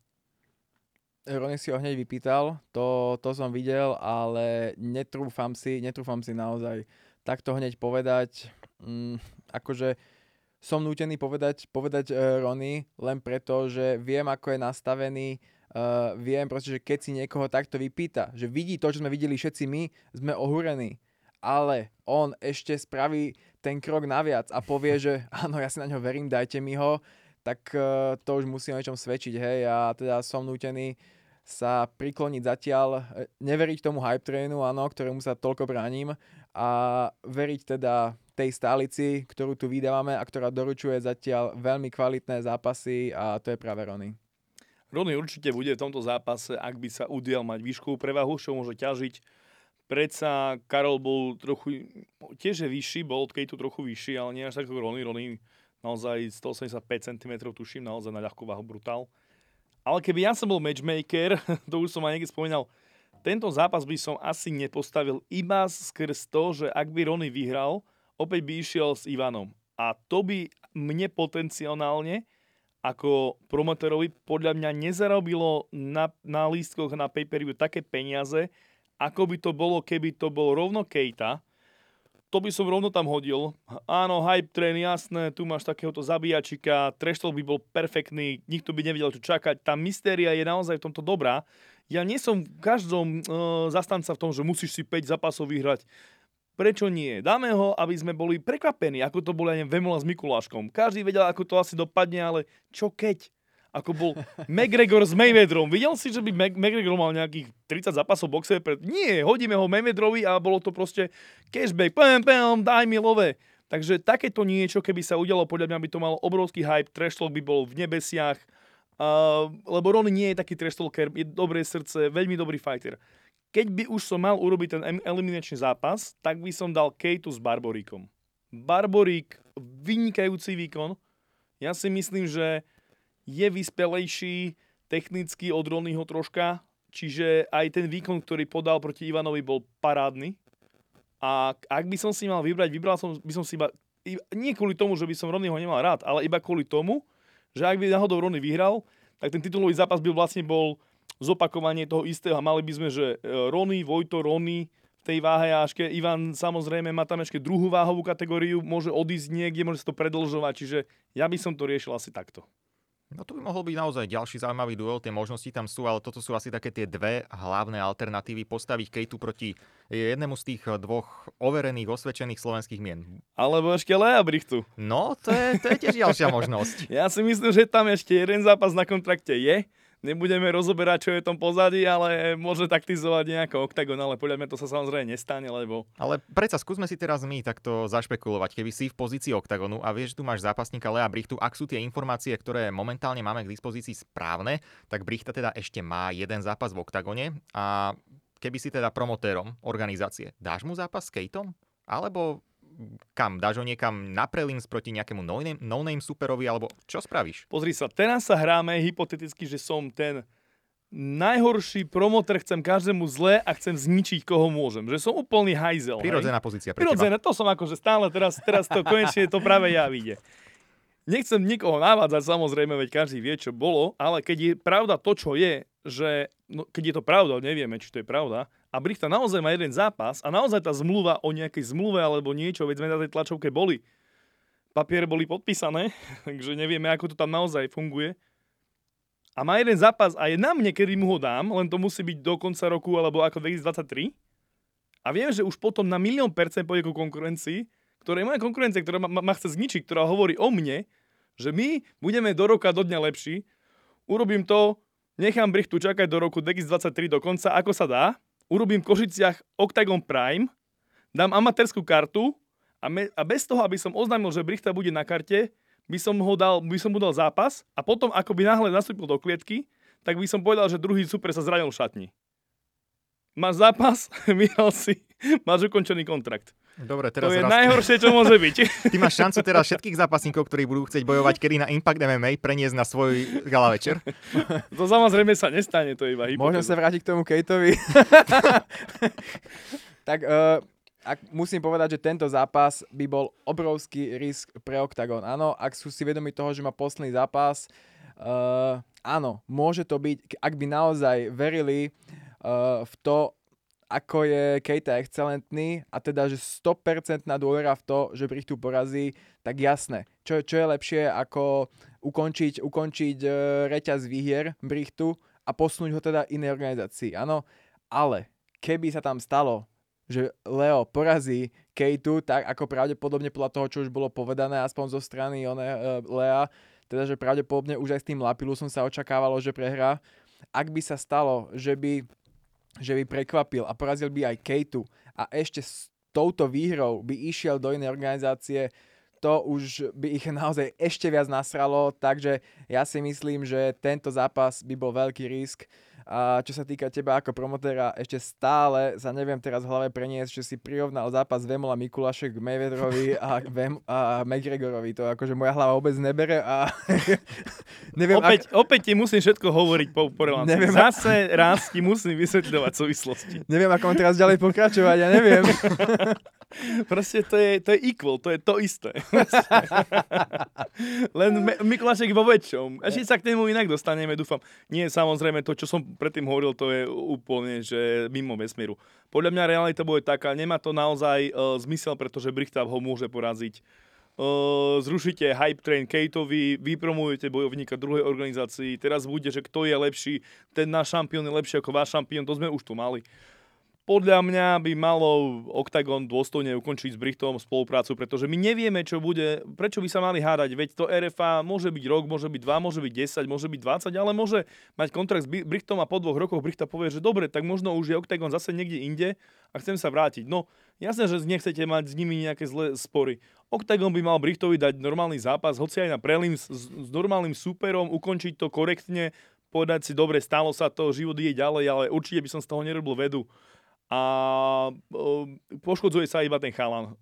Ronnie si ho hneď vypýtal, to som videl, ale netrúfam si naozaj takto hneď povedať. Akože som nútený povedať Ronnie len preto, že viem, ako je nastavený. Viem proste, že keď si niekoho takto vypýta, že vidí to, čo sme videli všetci my, sme ohúrení. Ale on ešte spraví ten krok naviac a povie, že áno, ja si na ňo verím, dajte mi ho, tak to už musí o niečom svedčiť, hej. Ja teda som nútený sa prikloniť zatiaľ, neveriť tomu hype trainu, áno, ktorému sa toľko bránim, a veriť teda tej stálici, ktorú tu vydávame a ktorá doručuje zatiaľ veľmi kvalitné zápasy, a to je práve Ronnie. Ronnie určite bude v tomto zápase, ak by sa udial, mať výškovú prevahu, čo môže ťažiť. Predsa Karol bol trochu, tiež je vyšší, bol od Keitu trochu vyšší, ale nie až tak ako Ronnie. Ronnie naozaj 185 cm, tuším, naozaj na ľahkú váhu brutál. Ale keby ja som bol matchmaker, to už som aj niekde spomínal, tento zápas by som asi nepostavil iba skrz to, že ak by Ronnie vyhral, opäť by išiel s Ivanom. A to by mne potenciálne ako promotorovi podľa mňa nezarobilo na lístkoch na pay-per-view také peniaze, ako by to bolo, keby to bol rovno Keita. To by som rovno tam hodil. Áno, hype train, jasné, tu máš takéhoto zabíjačika, treštol by bol perfektný, nikto by nevedel, čo čakať. Tá mystéria je naozaj v tomto dobrá. Ja nie som v každom zastanca v tom, že musíš si 5 zápasov vyhrať. Prečo nie? Dáme ho, aby sme boli prekvapení, ako to bol, ja neviem, Vemola s Mikuláškom. Každý vedel, ako to asi dopadne, ale čo keď? Ako bol McGregor s Mayweatherom. Videl si, že by McGregor mal nejakých 30 zápasov boxe? Nie, hodíme ho Mayweatherovi a bolo to proste cashback, pam, pam, daj mi love. Takže takéto niečo, keby sa udialo, podľa mňa by to malo obrovský hype, trash talk by bol v nebesiach, lebo Ronnie nie je taký trash talker, je dobré srdce, veľmi dobrý fighter. Keď by už som mal urobiť ten eliminačný zápas, tak by som dal Keitu s Barboríkom. Barborík, vynikajúci výkon. Ja si myslím, že je vyspelejší technicky od Ronnieho troška, čiže aj ten výkon, ktorý podal proti Ivanovi, bol parádny. A ak by som si mal vybrať, vybral by som si iba... Nie kvôli tomu, že by som Ronnieho nemal rád, ale iba kvôli tomu, že ak by náhodou Ronnie vyhral, tak ten titulový zápas by vlastne bol zopakovanie toho istého. Mali by sme, že Ronnie, Vojto, Ronnie v tej váhe váhajaške. Ivan samozrejme má tam ešte druhú váhovú kategóriu, môže odísť niekde, môže sa to predĺžovať, čiže ja by som to riešil asi takto. No to by mohol byť naozaj ďalší zaujímavý duel, tie možnosti tam sú, ale toto sú asi také tie dve hlavné alternatívy, postaviť Keitu proti jednému z tých dvoch overených, osvedčených slovenských mien. Alebo ešte Lea Brichtu. No, to je tiež ďalšia možnosť. Ja si myslím, že tam ešte jeden zápas na kontrakte je. Nebudeme rozoberať, čo je v tom pozadí, ale môže taktizovať nejako Oktagon, ale podľa mňa to sa samozrejme nestane, lebo... Ale predsa skúsme si teraz my takto zašpekulovať. Keby si v pozícii Oktagonu a vieš, tu máš zápasníka Lea Brichtu, ak sú tie informácie, ktoré momentálne máme k dispozícii, správne, tak Brichta teda ešte má jeden zápas v Oktagone, a keby si teda promotérom organizácie, dáš mu zápas s Keitom? Alebo... kam? Dáš ho niekam na prelims proti nejakému no-name superovi, alebo čo spravíš? Pozri sa, teraz sa hráme hypoteticky, že som ten najhorší promotor, chcem každému zle a chcem zničiť, koho môžem. Že som úplný hajzel. Prirodzená pozícia pre teba. Prirodzená, to som akože stále, teraz to konečne to práve ja vidie. Nechcem nikoho navádzať, samozrejme, veď každý vie, čo bolo, ale keď je pravda to, čo je, že no, keď je to pravda, nevieme, či to je pravda, a Brichta naozaj má jeden zápas a naozaj tá zmluva o nejakej zmluve alebo niečo, veď sme na tej tlačovke boli. Papiere boli podpísané, takže nevieme, ako to tam naozaj funguje. A má jeden zápas a je na mne, kedy mu ho dám, len to musí byť do konca roku alebo ako 2023. A viem, že už potom na 1,000,000% pôjde ku konkurencii, ktorá je moja konkurencia, ktorá ma chce zničiť, ktorá hovorí o mne, že my budeme do roka, do dňa lepší. Urobím to, nechám Brichtu čakať do roku 2023 do konca, ako sa dá. Urobím v Košiciach Octagon Prime, dám amatérskú kartu a bez toho, aby som oznámil, že Brichta bude na karte, by som mu dal zápas, a potom, ako by náhle nastúpil do klietky, tak by som povedal, že druhý super sa zranil v šatni. Máš zápas, vyhral si, máš ukončený kontrakt. Dobre, teraz to je najhoršie, čo môže byť. Ty máš šancu teraz všetkých zápasníkov, ktorí budú chcieť bojovať, kedy na Impact MMA preniesť na svoj gala večer. To samozrejme sa nestane, to je iba hypotéza. Možno sa vrátiť k tomu Keitovi. Tak musím povedať, že tento zápas by bol obrovský risk pre Oktagon. Áno, ak sú si vedomi toho, že má posledný zápas, áno, môže to byť, ak by naozaj verili v to, ako je Keita excelentný, a teda, že 100% dôvera v to, že Brichtu porazí, tak jasné. Čo je lepšie, ako ukončiť reťaz výhier Brichtu a posunúť ho teda inej organizácii, áno? Ale keby sa tam stalo, že Leo porazí Keitu, tak ako pravdepodobne podľa toho, čo už bolo povedané, aspoň zo strany Lea, teda, že pravdepodobne už aj s tým Lapilusom sa očakávalo, že prehrá, ak by sa stalo, že by prekvapil a porazil by aj Keitu a ešte s touto výhrou by išiel do inej organizácie, to už by ich naozaj ešte viac nasralo, takže ja si myslím, že tento zápas by bol veľký risk. A čo sa týka teba ako promotéra, ešte stále sa neviem teraz v hlave preniesť, že si prirovnal zápas Vemola Mikulaša k Mayweatherovi a McGregorovi. To akože moja hlava vôbec nebere a neviem... Opäť ti musím všetko hovoriť po porelánsku. Zase raz ti musím vysvetľovať súvislosti. Neviem, ako mám teraz ďalej pokračovať, ja neviem. Proste to je equal, to je to isté. Len Mikulášek vo väčšom. Až sa k tému inak dostaneme, dúfam. Nie, samozrejme, to, čo som predtým hovoril, to je úplne, že mimo vesmíru. Podľa mňa realita bude taká, nemá to naozaj zmysel, pretože Brichta ho môže poraziť. Zrušite hype train Kejtovi, vy promujete bojovníka druhej organizácii, teraz bude, že kto je lepší, ten náš šampión je lepší ako váš šampión, to sme už tu mali. Podľa mňa by malo Oktagon dôstojne ukončiť s Brichtom spoluprácu, pretože my nevieme, čo bude, prečo by sa mali hádať. Veď to RFA môže byť rok, môže byť 2, môže byť 10, môže byť 20, ale môže mať kontrakt s Brichtom a po 2 rokoch Brichta povie, že dobre, tak možno už je Oktagon zase niekde inde a chcem sa vrátiť. No, jasné, že nechcete mať s nimi nejaké zlé spory. Oktagon by mal Brichtovi dať normálny zápas, hoci aj na prelim s normálnym súperom, ukončiť to korektne, povedať si, dobre, stalo sa to, život ide ďalej, ale určite by som z toho nerobil vedu. A poškodzuje sa iba ten chalan.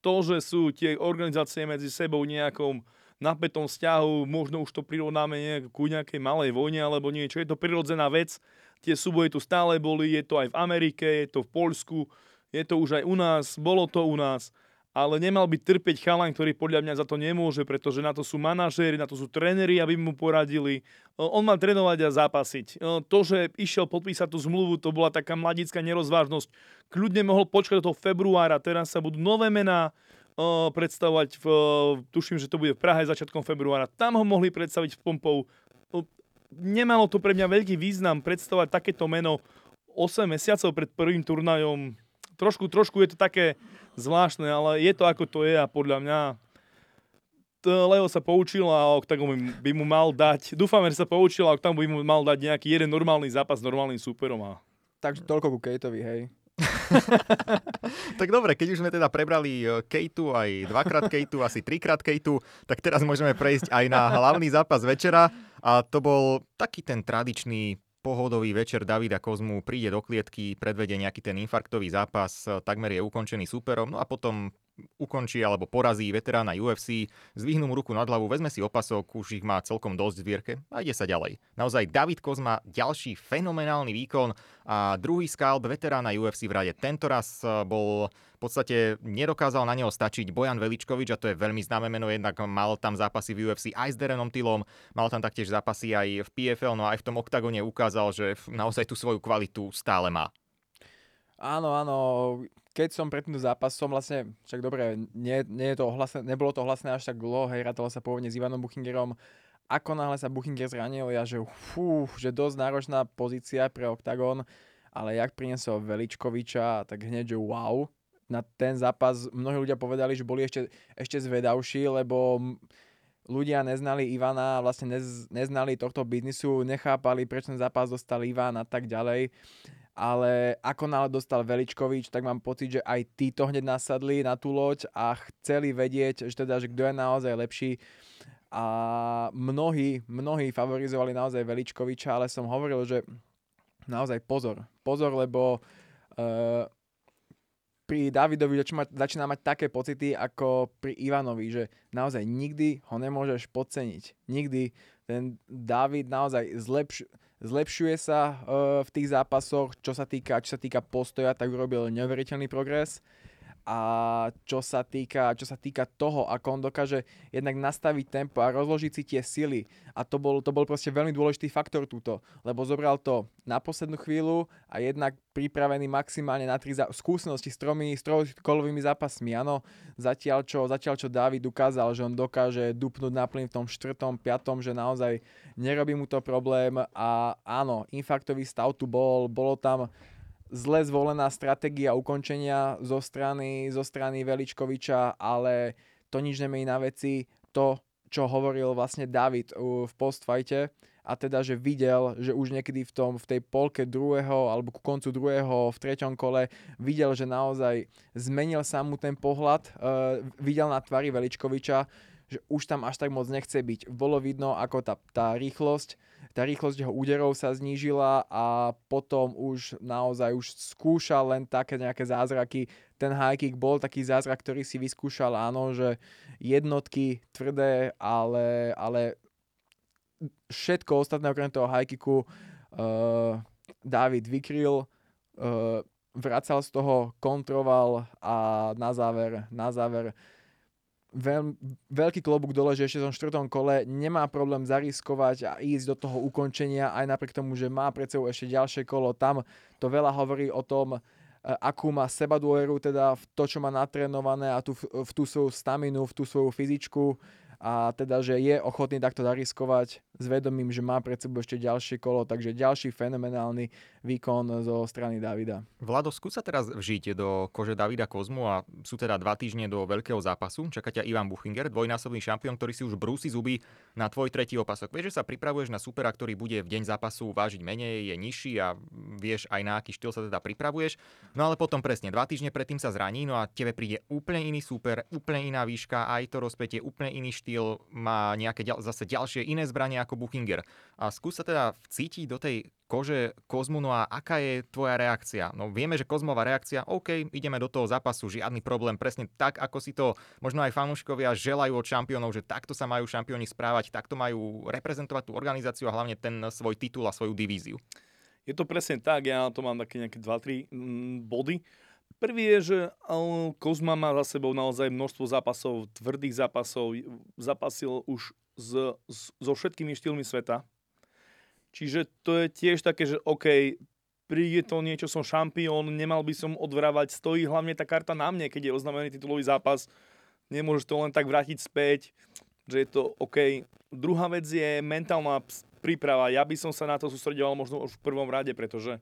To, že sú tie organizácie medzi sebou nejakom napätom vzťahu, možno už to prirovnáme ku nejakej malej vojne alebo niečo, je to prirodzená vec. Tie súboje tu stále boli, je to aj v Amerike, je to v Poľsku, je to už aj u nás, bolo to u nás. Ale nemal by trpieť chalan, ktorý podľa mňa za to nemôže, pretože na to sú manažéri, na to sú tréneri, aby mu poradili. On mal trénovať a zápasiť. To, že išiel podpísať tú zmluvu, to bola taká mladická nerozvážnosť. Kľudne mohol počkať do toho februára, teraz sa budú nové mená predstavovať, tuším, že to bude v Prahe začiatkom februára. Tam ho mohli predstaviť Pompov. Nemalo to pre mňa veľký význam predstavovať takéto meno 8 mesiacov pred prvým turnajom. Trošku je to také zvláštne, ale je to ako to je a podľa mňa Leo sa poučil a Oktagon by mu mal dať, dúfam, že sa poučil a Oktagon by mu mal dať nejaký jeden normálny zápas s normálnym súperom. A... Takže toľko ku Kejtovi, hej. Tak dobre, keď už sme teda prebrali Keitu, aj 2-krát Keitu, asi 3-krát Keitu, tak teraz môžeme prejsť aj na hlavný zápas večera a to bol taký ten tradičný pohodový večer Davida Kozmu, príde do klietky, predvede nejaký ten infarktový zápas, takmer je ukončený súperom, no a potom ukončí alebo porazí veterána UFC, zdvihnú mu ruku nad hlavu, vezme si opasok, už ich má celkom dosť v dvierke a ide sa ďalej. Naozaj David Kozma, ďalší fenomenálny výkon a druhý skalp veterána UFC v rade. Tentoraz bol... V podstate nedokázal na neho stačiť Bojan Veličkovič, a to je veľmi známe meno, jednak mal tam zápasy v UFC aj s Derenom Tillom, mal tam taktiež zápasy aj v PFL, no aj v tom Oktagone ukázal, že naozaj tú svoju kvalitu stále má. Áno, keď som pred tým zápasom vlastne, však dobre, nie je to ohlasné, nebolo to ohlasné až tak dlho, hej, ratalo sa pôvodne s Ivanom Buchingerom. Ako náhle sa Buchinger zranil, že dosť náročná pozícia pre Oktagon, ale jak priniesol Veličkoviča, tak hneď, že wow. Na ten zápas mnohí ľudia povedali, že boli ešte zvedavší, lebo ľudia neznali Ivana, vlastne neznali tohto biznisu, nechápali, prečo ten zápas dostal Ivan a tak ďalej. Ale ako náhle dostal Veličkovič, tak mám pocit, že aj títo hneď nasadli na tú loď a chceli vedieť, že kto je naozaj lepší. A mnohí favorizovali naozaj Veličkoviča, ale som hovoril, že naozaj pozor, lebo... pri Davidovi začína mať také pocity ako pri Ivanovi, že naozaj nikdy ho nemôžeš podceniť. Nikdy. Ten David naozaj zlepšuje sa v tých zápasoch, čo sa týka postoja, tak urobil neuveriteľný progres. A čo sa týka toho, ako on dokáže jednak nastaviť tempo a rozložiť si tie sily. A to bol proste veľmi dôležitý faktor túto, lebo zobral to na poslednú chvíľu a jednak pripravený maximálne na 3 skúsenosti s 3 kolovými zápasmi. Áno, zatiaľ čo Dávid ukázal, že on dokáže dupnúť na plyn v tom 4., 5, že naozaj nerobí mu to problém. A áno, infarktový stav tu bolo tam zle zvolená stratégia ukončenia zo strany Veličkoviča, ale to nič nemení na veci. To, čo hovoril vlastne David v postfajte, a teda, že videl, že už niekedy v tej polke druhého alebo ku koncu druhého v treťom kole videl, že naozaj zmenil sa mu ten pohľad, videl na tvári Veličkoviča, že už tam až tak moc nechce byť. Bolo vidno, ako tá rýchlosť jeho úderov sa znížila a potom už naozaj už skúšal len také nejaké zázraky. Ten high kick bol taký zázrak, ktorý si vyskúšal, áno, že jednotky tvrdé, ale všetko ostatné okrem toho high kicku David vykryl, vracal z toho, kontroval a na záver veľký klobúk dole, že ešte v 4. kole nemá problém zariskovať a ísť do toho ukončenia, aj napriek tomu, že má pred sebou ešte ďalšie kolo. Tam to veľa hovorí o tom, akú má seba dôveru, teda v to, čo má natrénované a v tú svoju staminu, v tú svoju fyzičku, a teda, že je ochotný takto zariskovať s vedomím, že má pred sebou ešte ďalšie kolo. Takže ďalší fenomenálny výkon zo strany Davida. Vlado, skús sa teraz vžiť do kože Davida Kozmu a sú teda 2 týždne do veľkého zápasu. Čaká ťa Ivan Buchinger, dvojnásobný šampión, ktorý si už brúsi zuby na tvoj 3. opasok. Vieš, že sa pripravuješ na supera, ktorý bude v deň zápasu vážiť menej, je nižší a vieš aj na aký štýl sa teda pripravuješ. No ale potom presne 2 týždne predtým sa zraní, no a tebe príde úplne iný súper, úplne iná výška, aj to rozpätie, úplne iný štýl, má nejaké zase ďalšie iné zbranie ako Buchinger. A skús sa teda vcítiť do tej kože Kozmu, no a aká je tvoja reakcia? No vieme, že Kozmová reakcia, OK, ideme do toho zápasu, žiadny problém, presne tak, ako si to možno aj fanúškovia želajú od šampiónov, že takto sa majú šampióni správať, takto majú reprezentovať tú organizáciu a hlavne ten svoj titul a svoju divíziu. Je to presne tak, ja na to mám také nejaké 2-3 body. Prvý je, že Kozma má za sebou naozaj množstvo zápasov, tvrdých zápasov. Zápasil už so všetkými štýlmi sveta. Čiže to je tiež také, že OK, príde to niečo, som šampión, nemal by som odvrávať. Stojí hlavne tá karta na mne, keď je oznamený titulový zápas. Nemôžeš to len tak vrátiť späť, že je to OK. Druhá vec je mentálna príprava. Ja by som sa na to sústreďoval možno už v prvom rade, pretože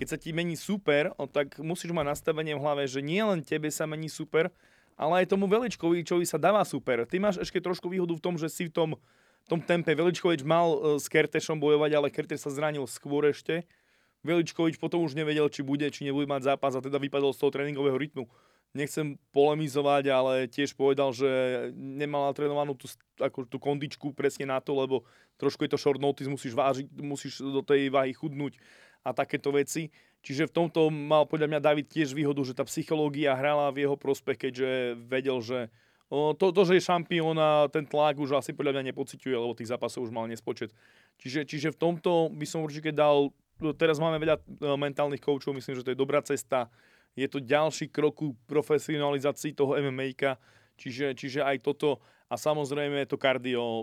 keď sa ti mení super, tak musíš mať nastavenie v hlave, že nie len tebe sa mení super, ale aj tomu Veličkovičovi sa dáva super. Ty máš ešte trošku výhodu v tom, že si v tom tempe. Veličkovič mal s Kertešom bojovať, ale Kerteš sa zranil skôr ešte. Veličkovič potom už nevedel, či bude, či nebude mať zápas a teda vypadol z toho tréningového rytmu. Nechcem polemizovať, ale tiež povedal, že nemal natrénovanú tú kondičku presne na to, lebo trošku je to short notice, musíš vážiť, musíš do tej váhy chudnúť a takéto veci. Čiže v tomto mal podľa mňa David tiež výhodu, že tá psychológia hrala v jeho prospech, keďže vedel, že to, že je šampión a ten tlak už asi podľa mňa nepociťuje, lebo tých zápasov už mal nespočet. Čiže v tomto by som určite dal, teraz máme veľa mentálnych koučov, myslím, že to je dobrá cesta. Je to ďalší krok ku profesionalizácii toho MMA-ka, čiže aj toto. A samozrejme je to kardio.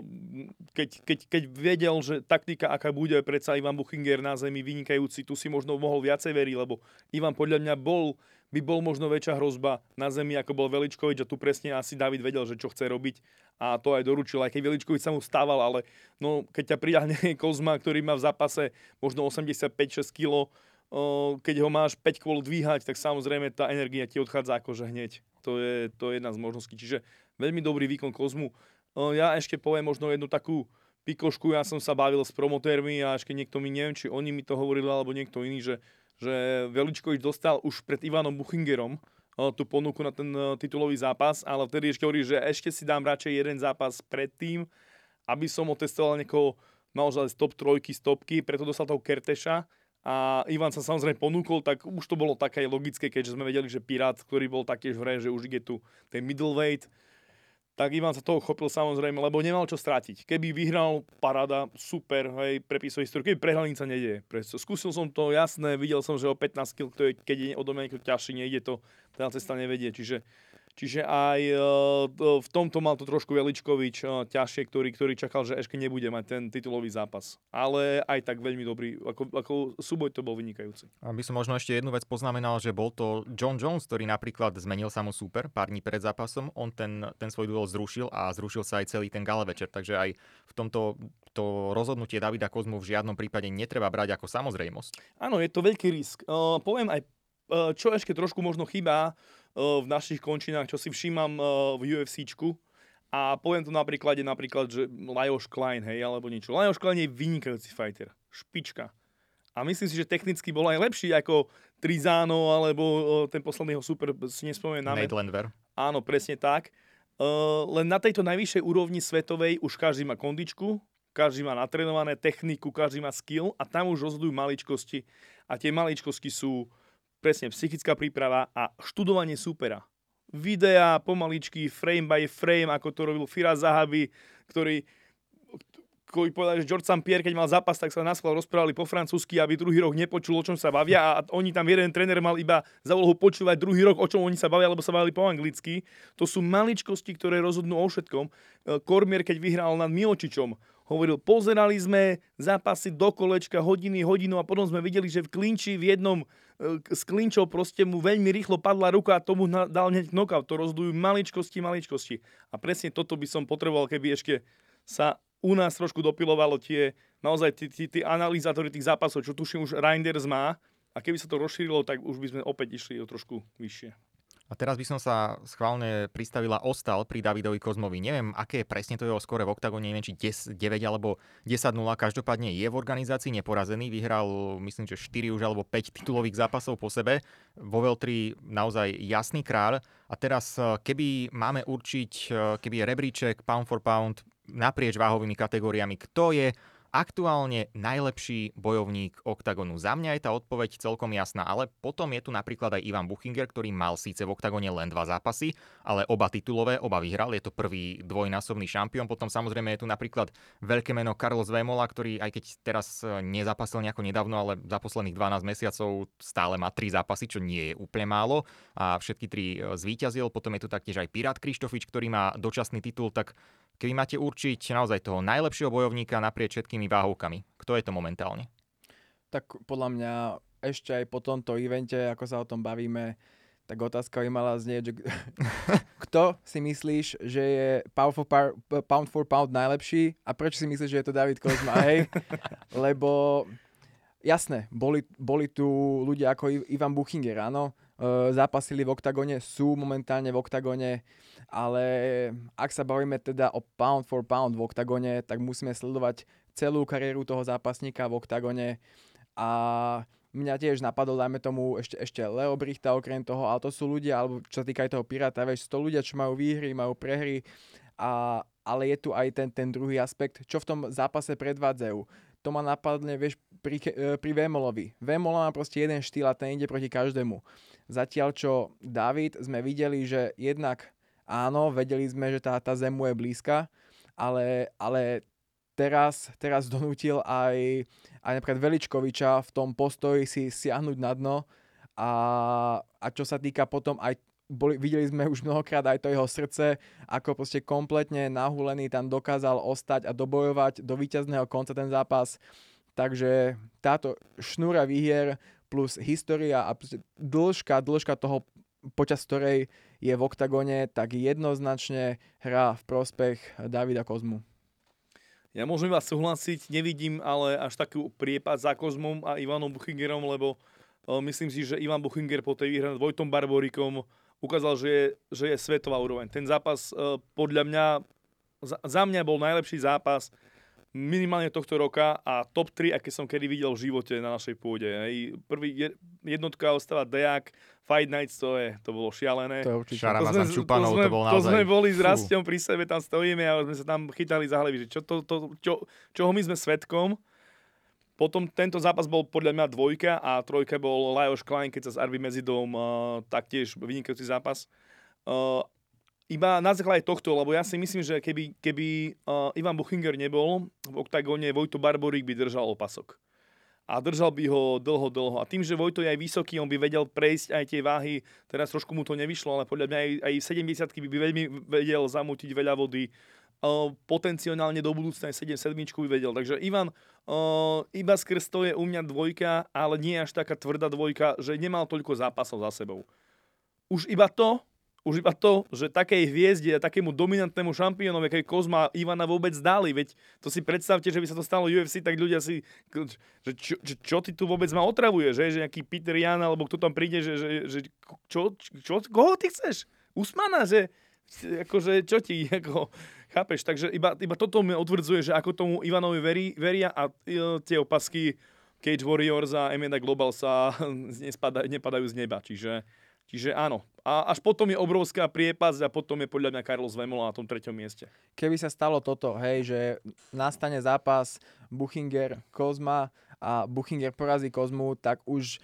Keď vedel, že taktika, aká bude, predsa Ivan Buchinger na zemi vynikajúci, tu si možno mohol viacej veriť, lebo Ivan podľa mňa by bol možno väčšia hrozba na zemi, ako bol Veličkovič, a tu presne asi David vedel, že čo chce robiť a to aj doručil, aj keď Veličkovič sa mu stával, ale no, keď ťa priľahne Kozma, ktorý má v zápase možno 85-6 kg, keď ho máš 5 kôl dvíhať, tak samozrejme tá energia ti odchádza akože hneď. To je jedna z možností. Čiže veľmi dobrý výkon Kozmu. Ja ešte poviem možno jednu takú pikošku. Ja som sa bavil s promotérmi a ešte niekto mi, neviem, či oni mi to hovorili, alebo niekto iný, že Veličkovič dostal už pred Ivanom Buchingerom tú ponuku na ten titulový zápas, ale vtedy ešte hovorí, že ešte si dám radšej jeden zápas predtým, aby som otestoval niekoho naozaj z top 3, z topky, preto dostal toho Kerteša. A Ivan sa samozrejme ponúkol, tak už to bolo také logické, keďže sme vedeli, že Pirát, ktorý bol taktiež v hre, že už ide tu ten middleweight, tak Ivan sa toho chopil samozrejme, lebo nemal čo stratiť. Keby vyhral, paráda, super, hej, prepísal históriu, keby prehral, nič sa nedieje. Skúsil som to, jasné, videl som, že o 15 kg, keď je odo mňa niekto ťažší, nejde to, tá cesta nevedie. Čiže aj v tomto mal to trošku Veličkovič ťažšie, ktorý čakal, že ešte nebude mať ten titulový zápas. Ale aj tak veľmi dobrý, ako súboj to bol vynikajúci. Aby som možno ešte jednu vec poznamenal, že bol to John Jones, ktorý napríklad zmenil sa mu súper pár dní pred zápasom. On ten svoj duel zrušil a zrušil sa aj celý ten gala večer. Takže aj v tomto to rozhodnutie Davida Kozmu v žiadnom prípade netreba brať ako samozrejmosť. Áno, je to veľký risk. Poviem aj, čo ešte trošku možno chýba v našich končinách, čo si všímam v UFCčku, A poviem tu napríklad, že Lajoš Klein, hej, alebo niečo. Lajoš Klein je vynikajúci fighter, špička. A myslím si, že technicky bol aj lepší ako Trizano, alebo ten posledný ho super, si nespomínam. Nate Landwehr. Áno, presne tak. Len na tejto najvyššej úrovni svetovej už každý má kondičku, každý má natrenované techniku, každý má skill a tam už rozhodujú maličkosti. A tie maličkosti sú presne psychická príprava a študovanie súpera. Videá pomaličky, frame by frame, ako to robil Firas Zahabi, ktorý povedal, že George St. Pierre, keď mal zápas, tak sa na schvál rozprávali po francúzsky, aby druhý rok nepočul, o čom sa bavia. A oni tam, jeden tréner mal iba za úlohu počúvať druhý rok, o čom oni sa bavia, lebo sa bavili po anglicky. To sú maličkosti, ktoré rozhodnú o všetkom. Kormier, keď vyhral nad Miočičom, hovoril, pozerali sme zápasy do kolečka, hodinu a potom sme videli, že v klinči v jednom s klinčou proste mu veľmi rýchlo padla ruka a tomu dal hneď knockout. To rozdujú maličkosti. A presne toto by som potreboval, keby ešte sa u nás trošku dopilovalo tie naozaj tí analyzátori tých zápasov, čo tuším už Reinders má. A keby sa to rozšírilo, tak už by sme opäť išli o trošku vyššie. A teraz by som sa schválne pristavila ostal pri Davidovi Kozmovi. Neviem, aké je presne to jeho skóre v Oktagóne, neviem, či 10-9 alebo 10-0. Každopádne je v organizácii neporazený. Vyhral, myslím, že 4 už alebo 5 titulových zápasov po sebe. Vo Veltri naozaj jasný kráľ. A teraz, keby máme určiť, keby je rebríček pound for pound naprieč váhovými kategóriami, kto je aktuálne najlepší bojovník Oktagonu. Za mňa je tá odpoveď celkom jasná, ale potom je tu napríklad aj Ivan Buchinger, ktorý mal síce v Oktagone len 2 zápasy, ale oba titulové, oba vyhral, je to prvý dvojnásobný šampión. Potom samozrejme je tu napríklad veľké meno Carlos Vemola, ktorý aj keď teraz nezapasil nejako nedávno, ale za posledných 12 mesiacov stále má 3 zápasy, čo nie je úplne málo a všetky 3 zvíťazil. Potom je tu taktiež aj Pirát Krištofič, ktorý má dočasný titul, tak keby máte určiť naozaj toho najlepšieho bojovníka naprieč všetkými váhovkami, kto je to momentálne? Tak podľa mňa ešte aj po tomto evente, ako sa o tom bavíme, tak otázka by mala znieť, že kto si myslíš, že je pound for pound najlepší a prečo si myslíš, že je to David Kozma, hej? Lebo jasné, boli tu ľudia ako Ivan Buchinger, áno? Zápasili v Oktagone, sú momentálne v Oktagone, ale ak sa bavíme teda o pound for pound v Oktagone, tak musíme sledovať celú kariéru toho zápasníka v Oktagone a mňa tiež napadlo, dajme tomu ešte Lea Brichtu okrem toho, ale to sú ľudia, alebo čo sa týka aj toho Piráta, vieš, to ľudia, čo majú výhry, majú prehry, ale je tu aj ten druhý aspekt, čo v tom zápase predvádzajú. To ma napadne, vieš, pri Vemolovi. Vemola má proste jeden štýl a ten ide proti každému. Zatiaľ, čo David, sme videli, že jednak áno, vedeli sme, že tá zem mu je blízka, ale teraz donútil aj napríklad Veličkoviča v tom postoji si siahnuť na dno a čo sa týka potom aj videli sme už mnohokrát aj to jeho srdce, ako proste kompletne nahulený tam dokázal ostať a dobojovať do víťazného konca ten zápas. Takže táto šnúra výhier plus história a dĺžka toho, počas ktorej je v Oktagone, tak jednoznačne hrá v prospech Davida Kozmu. Ja môžem vás súhlasiť, nevidím ale až takú priepad za Kozmom a Ivanom Buchingerom, lebo myslím si, že Ivan Buchinger po tej výhre nad Vojtom Barboríkom ukázal, že je svetová úroveň. Ten zápas podľa mňa, za mňa bol najlepší zápas minimálne tohto roka a top 3, aké som kedy videl v živote na našej pôde. Prvý jednotka ostáva Dejak, Fight Nights, to bolo šialené. To je určite. Šaramazan Čupanov, to bol naozaj. To sme boli s Rastom pri sebe, tam stojíme a sme sa tam chytali za hlavy, že čoho my sme svedkom. Potom tento zápas bol podľa mňa 2 a 3 bol Lajoš Klein, keď sa s Arby Mezidom taktiež vynikajúci zápas. Iba na základe tohto, lebo ja si myslím, že keby Ivan Buchinger nebol v Oktagóne, Vojto Barborík by držal opasok. A držal by ho dlho. A tým, že Vojto je aj vysoký, on by vedel prejsť aj tie váhy. Teraz trošku mu to nevyšlo, ale podľa mňa aj 70-ky by veľmi vedel zamútiť veľa vody. Potenciálne do budúcnej 7-7 by vedel. Takže Ivan iba skrz to je u mňa 2, ale nie až taká tvrdá 2, že nemal toľko zápasov za sebou. Už iba to, že takej hviezde a takému dominantnému šampiónovi, aký Kozma Ivana vôbec dali, veď to si predstavte, že by sa to stalo UFC, tak ľudia si, že čo ty tu vôbec ma otravuje, že nejaký Peter Jan, alebo kto tam príde, že koho ty chceš? Usmana, že akože čo ti, ako, chápeš? Takže iba toto mi otvrdzuje, že ako tomu Ivanovi veria a tie opasky Cage Warriors a MMA Global sa nepadajú z neba, čiže áno. A až potom je obrovská priepasť a potom je podľa mňa Carlos Vemola na tom 3. mieste. Keby sa stalo toto, hej, že nastane zápas Buchinger, Kozma a Buchinger porazí Kozmu, tak už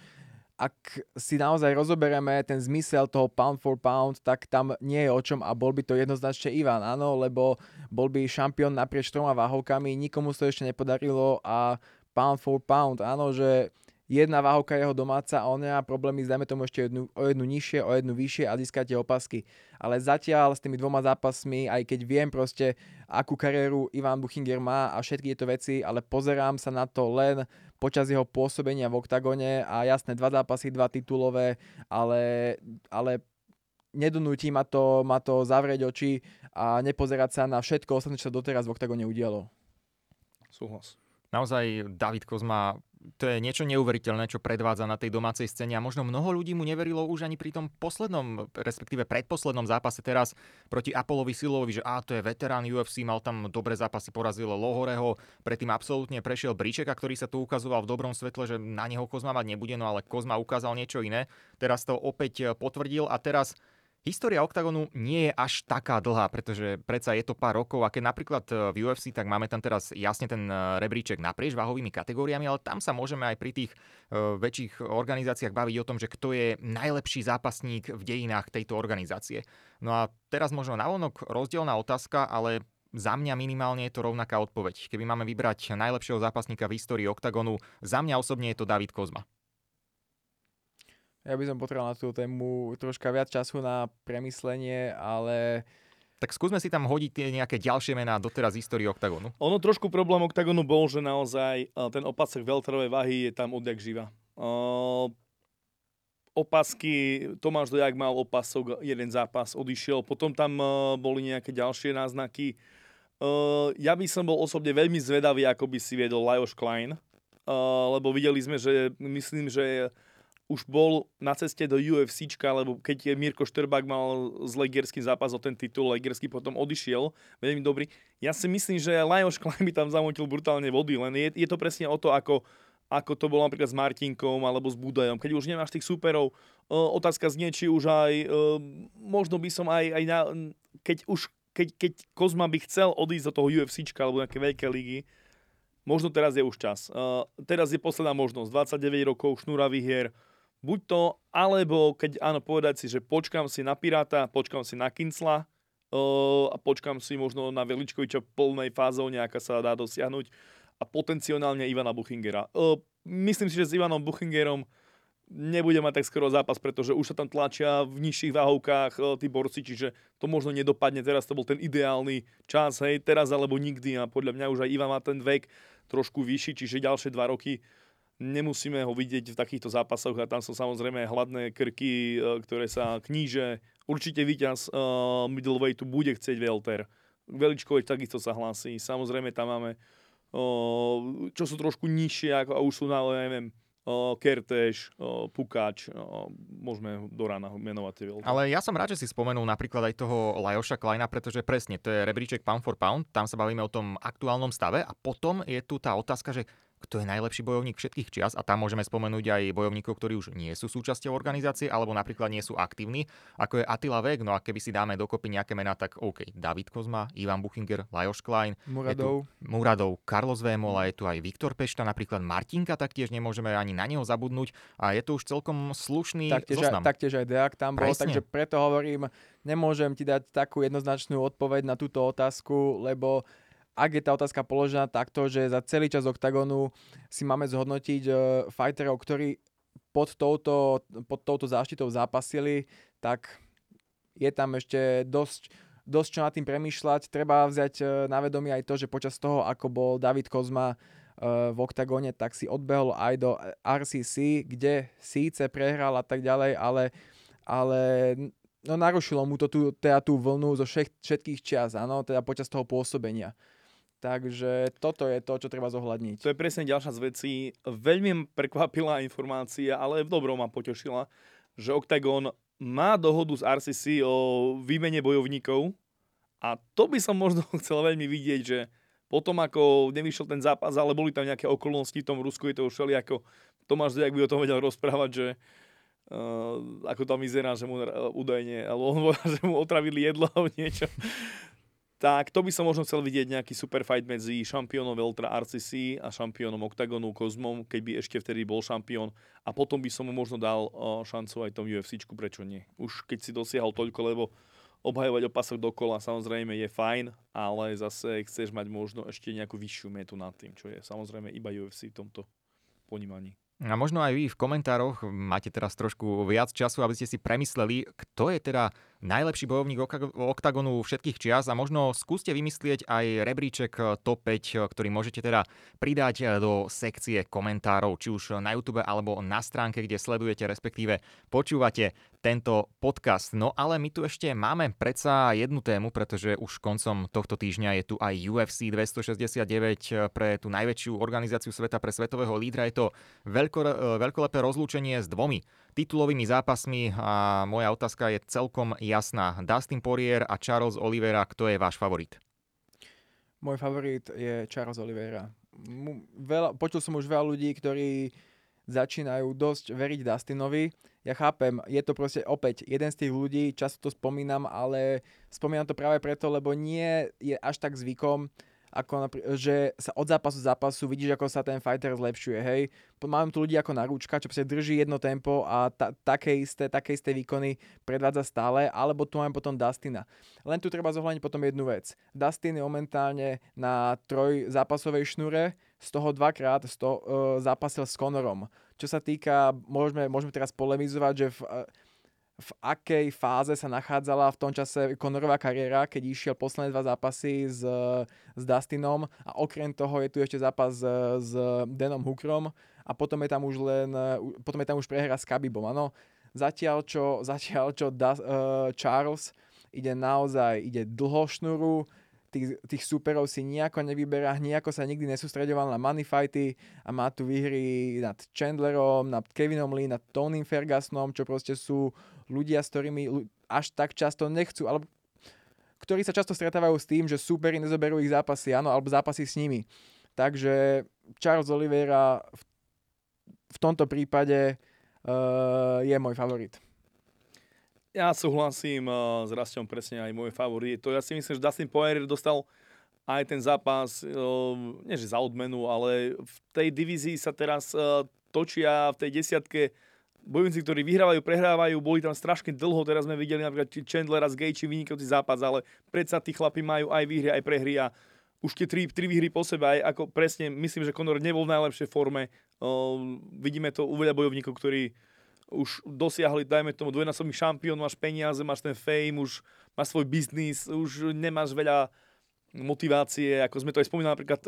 ak si naozaj rozoberieme ten zmysel toho pound for pound, tak tam nie je o čom a bol by to jednoznačne Ivan, áno, lebo bol by šampión naprieč 3 váhovkami, nikomu to ešte nepodarilo a pound for pound, áno, že jedna váhovka jeho domáca a on nemá problémy, zdajme tomu ešte o jednu nižšie, o jednu vyššie a získate opasky. Ale zatiaľ s tými 2 zápasmi, aj keď viem proste, akú kariéru Ivan Buchinger má a všetky tieto veci, ale pozerám sa na to len počas jeho pôsobenia v Oktagone a jasné, 2 zápasy, 2 titulové, ale nedonúti ma to zavrieť oči a nepozerať sa na všetko ostatné, čo sa doteraz v Oktagone udialo. Súhlas. Naozaj David Kozma, to je niečo neuveriteľné, čo predvádza na tej domácej scéne a možno mnoho ľudí mu neverilo už ani pri tom poslednom, respektíve predposlednom zápase teraz proti Apollovi Silovovi, že to je veterán UFC, mal tam dobré zápasy, porazil Lohoreho, predtým absolútne prešiel Bričeka, ktorý sa tu ukazoval v dobrom svetle, že na neho Kozma mať nebude, no ale Kozma ukázal niečo iné, teraz to opäť potvrdil a teraz história Oktagonu nie je až taká dlhá, pretože predsa je to pár rokov a keď napríklad v UFC, tak máme tam teraz jasne ten rebríček naprieč váhovými kategóriami, ale tam sa môžeme aj pri tých väčších organizáciách baviť o tom, že kto je najlepší zápasník v dejinách tejto organizácie. No a teraz možno navonok rozdielna otázka, ale za mňa minimálne je to rovnaká odpoveď. Keby máme vybrať najlepšieho zápasníka v histórii Oktagonu, za mňa osobne je to David Kozma. Ja by som potreboval na tú tému troška viac času na premyslenie, ale... Tak skúsme si tam hodiť tie nejaké ďalšie mená doteraz histórie Oktagonu. Ono trošku problém Oktagonu bol, že naozaj ten opasek welterovej váhy je tam odjak živa. Opasky, Tomáš Dojak mal opasok, jeden zápas odišiel, potom tam boli nejaké ďalšie náznaky. Ja by som bol osobne veľmi zvedavý, ako by si viedol Lajoš Klein, lebo videli sme, že myslím, že už bol na ceste do UFCčka, lebo keď Mirko Štrbák mal s Legerským zápas o ten titul, Legerský potom odišiel, veľmi dobrý. Ja si myslím, že Lajoš Klein by tam zamotil brutálne vody, len je to presne o to, ako to bolo napríklad s Martinkom alebo s Budajom. Keď už nemáš tých súperov, otázka znie, či už aj, možno by som aj na, keď Kozma by chcel odísť do toho UFCčka alebo nejaké veľké ligy, možno teraz je už čas. Teraz je posledná možnosť, 29 rokov, šnúra výhier, buď to, alebo keď áno, povedať si, že počkám si na Piráta, počkám si na Kincla a počkám si možno na Veličkoviča plnej fázou, nejaká sa dá dosiahnuť a potenciálne Ivana Buchingera. Myslím si, že s Ivanom Buchingerom nebude mať tak skoro zápas, pretože už sa tam tlačia v nižších váhovkách tí borci, čiže to možno nedopadne. Teraz to bol ten ideálny čas, hej, teraz alebo nikdy a podľa mňa už aj Ivan má ten vek trošku vyšší, čiže ďalšie 2 roky nemusíme ho vidieť v takýchto zápasoch a tam sú samozrejme hladné krky, ktoré sa kníže. Určite víťaz middleweightu bude chcieť welter. Veličkovič takisto sa hlási. Samozrejme tam máme, čo sú trošku nižšie a už sú na neviem, Kertéš, Pukáč, môžeme do rána menovať tie veľké. Ale ja som rád, že si spomenul napríklad aj toho Lajoša Kleina, pretože presne, to je rebríček pound for pound, tam sa bavíme o tom aktuálnom stave a potom je tu tá otázka, že kto je najlepší bojovník všetkých čias a tam môžeme spomenúť aj bojovníkov, ktorí už nie sú súčasťou organizácie alebo napríklad nie sú aktívni, ako je Atila Vek, no a keby si dáme dokopy nejaké mená, tak OK, David Kozma, Ivan Buchinger, Lajoš Klein, Muradov, Carlos Vemola, je tu aj Viktor Pešta, napríklad Martinka, taktiež nemôžeme ani na neho zabudnúť a je to už celkom slušný zoznam. Taktiež aj Deak tam bol, takže preto hovorím, nemôžem ti dať takú jednoznačnú odpoveď na túto otázku, lebo ak je tá otázka položená takto, že za celý čas Oktagonu si máme zhodnotiť fighterov, ktorí pod touto záštitou zápasili, tak je tam ešte dosť čo nad tým premýšľať. Treba vziať na vedomie aj to, že počas toho, ako bol David Kozma v Oktagone, tak si odbehol aj do RCC, kde síce prehral a tak ďalej, ale no, narušilo mu to tú vlnu zo všetkých čias, áno, teda počas toho pôsobenia. Takže toto je to, čo treba zohľadniť. To je presne ďalšia z vecí. Veľmi prekvapila informácia, ale v dobrom ma potešila. že Oktagon má dohodu z RCC o výmene bojovníkov a to by som možno chcel veľmi vidieť, že potom ako nevyšiel ten zápas, ale boli tam nejaké okolnosti v tom Rusku, je to už ako Tomáš Zdeňák by o tom vedel rozprávať, že ako tam vyzerá, že mu údajne, alebo on povedal, že mu otravili jedlo alebo niečo. Tak to by som možno chcel vidieť nejaký super fight medzi šampiónom Veltra RCC a šampiónom Oktagonu Kozmom, keď by ešte vtedy bol šampión. A potom by som mu možno dal šancu aj tomu UFCčku, prečo nie. Už keď si dosiahol toľko, lebo obhajovať opasok dokola samozrejme je fajn, ale zase chceš mať možno ešte nejakú vyššiu metu nad tým, čo je samozrejme iba UFC v tomto ponímaní. A možno aj vy v komentároch máte teraz trošku viac času, aby ste si premysleli, kto je teda najlepší bojovník Oktagonu všetkých čias a možno skúste vymyslieť aj rebríček top 5, ktorý môžete teda pridať do sekcie komentárov, či už na YouTube alebo na stránke, kde sledujete, respektíve počúvate tento podcast. No ale my tu ešte máme predsa jednu tému, pretože už koncom tohto týždňa je tu aj UFC 269 pre tú najväčšiu organizáciu sveta, pre svetového lídra. Je to veľkolepé rozlúčenie s dvomi titulovými zápasmi a moja otázka je celkom jasná. Dustin Poirier a Charles Oliveira, kto je váš favorit? Môj favorit je Charles Oliveira. Počul som už veľa ľudí, ktorí začínajú dosť veriť Dustinovi. Ja chápem, je to proste opäť jeden z tých ľudí, často to spomínam, ale spomínam to práve preto, lebo nie je až tak zvykom, ako že sa od zápasu k zápasu vidíš, ako sa ten fighter zlepšuje, hej. Mám tu ľudí ako Naruška, čo proste drží jedno tempo a také isté výkony predvádza stále, alebo tu máme potom Dustina. Len tu treba zohľadniť potom jednu vec. Dustin je momentálne na trojzápasovej šnure, z toho dvakrát zápasil s Conorom. Čo sa týka, môžeme teraz polemizovať, že v akej fáze sa nachádzala v tom čase Conorová kariéra, keď išiel posledné dva zápasy s Dustinom a okrem toho je tu ešte zápas s Danom Hookerom a potom je tam už prehra s Khabibom. Áno. Zatiaľ čo Charles ide dlho šnuru, tých súperov si nejako nevyberá, nejako sa nikdy nesústreďoval na money fighty a má tu výhry nad Chandlerom, nad Kevinom Lee, nad Tonym Fergusonom, čo proste sú ľudia, s ktorými až tak často nechcú, alebo ktorí sa často stretávajú s tým, že súperi nezoberú ich zápasy, áno, alebo zápasy s nimi. Takže Charles Oliveira v tomto prípade je môj favorit. Ja súhlasím s Rastom, presne aj môj favorit. To ja si myslím, že Dustin Poirier dostal aj ten zápas, nie že za odmenu, ale v tej divízii sa teraz točia v tej desiatke bojovníci, ktorí vyhrávajú, prehrávajú, boli tam strašne dlho, teraz sme videli napríklad Chandlera z Gage, vynikajúci zápas, ale predsa tí chlapi majú aj výhry, aj prehry a už tie tri výhry po sebe, aj ako presne, myslím, že Conor nebol v najlepšej forme. Vidíme to u veľa bojovníkov, ktorí už dosiahli, dajme tomu, dvojnásobný šampión, máš peniaze, máš ten fame, už máš svoj biznis, už nemáš veľa motivácie, ako sme to aj spomínali napríklad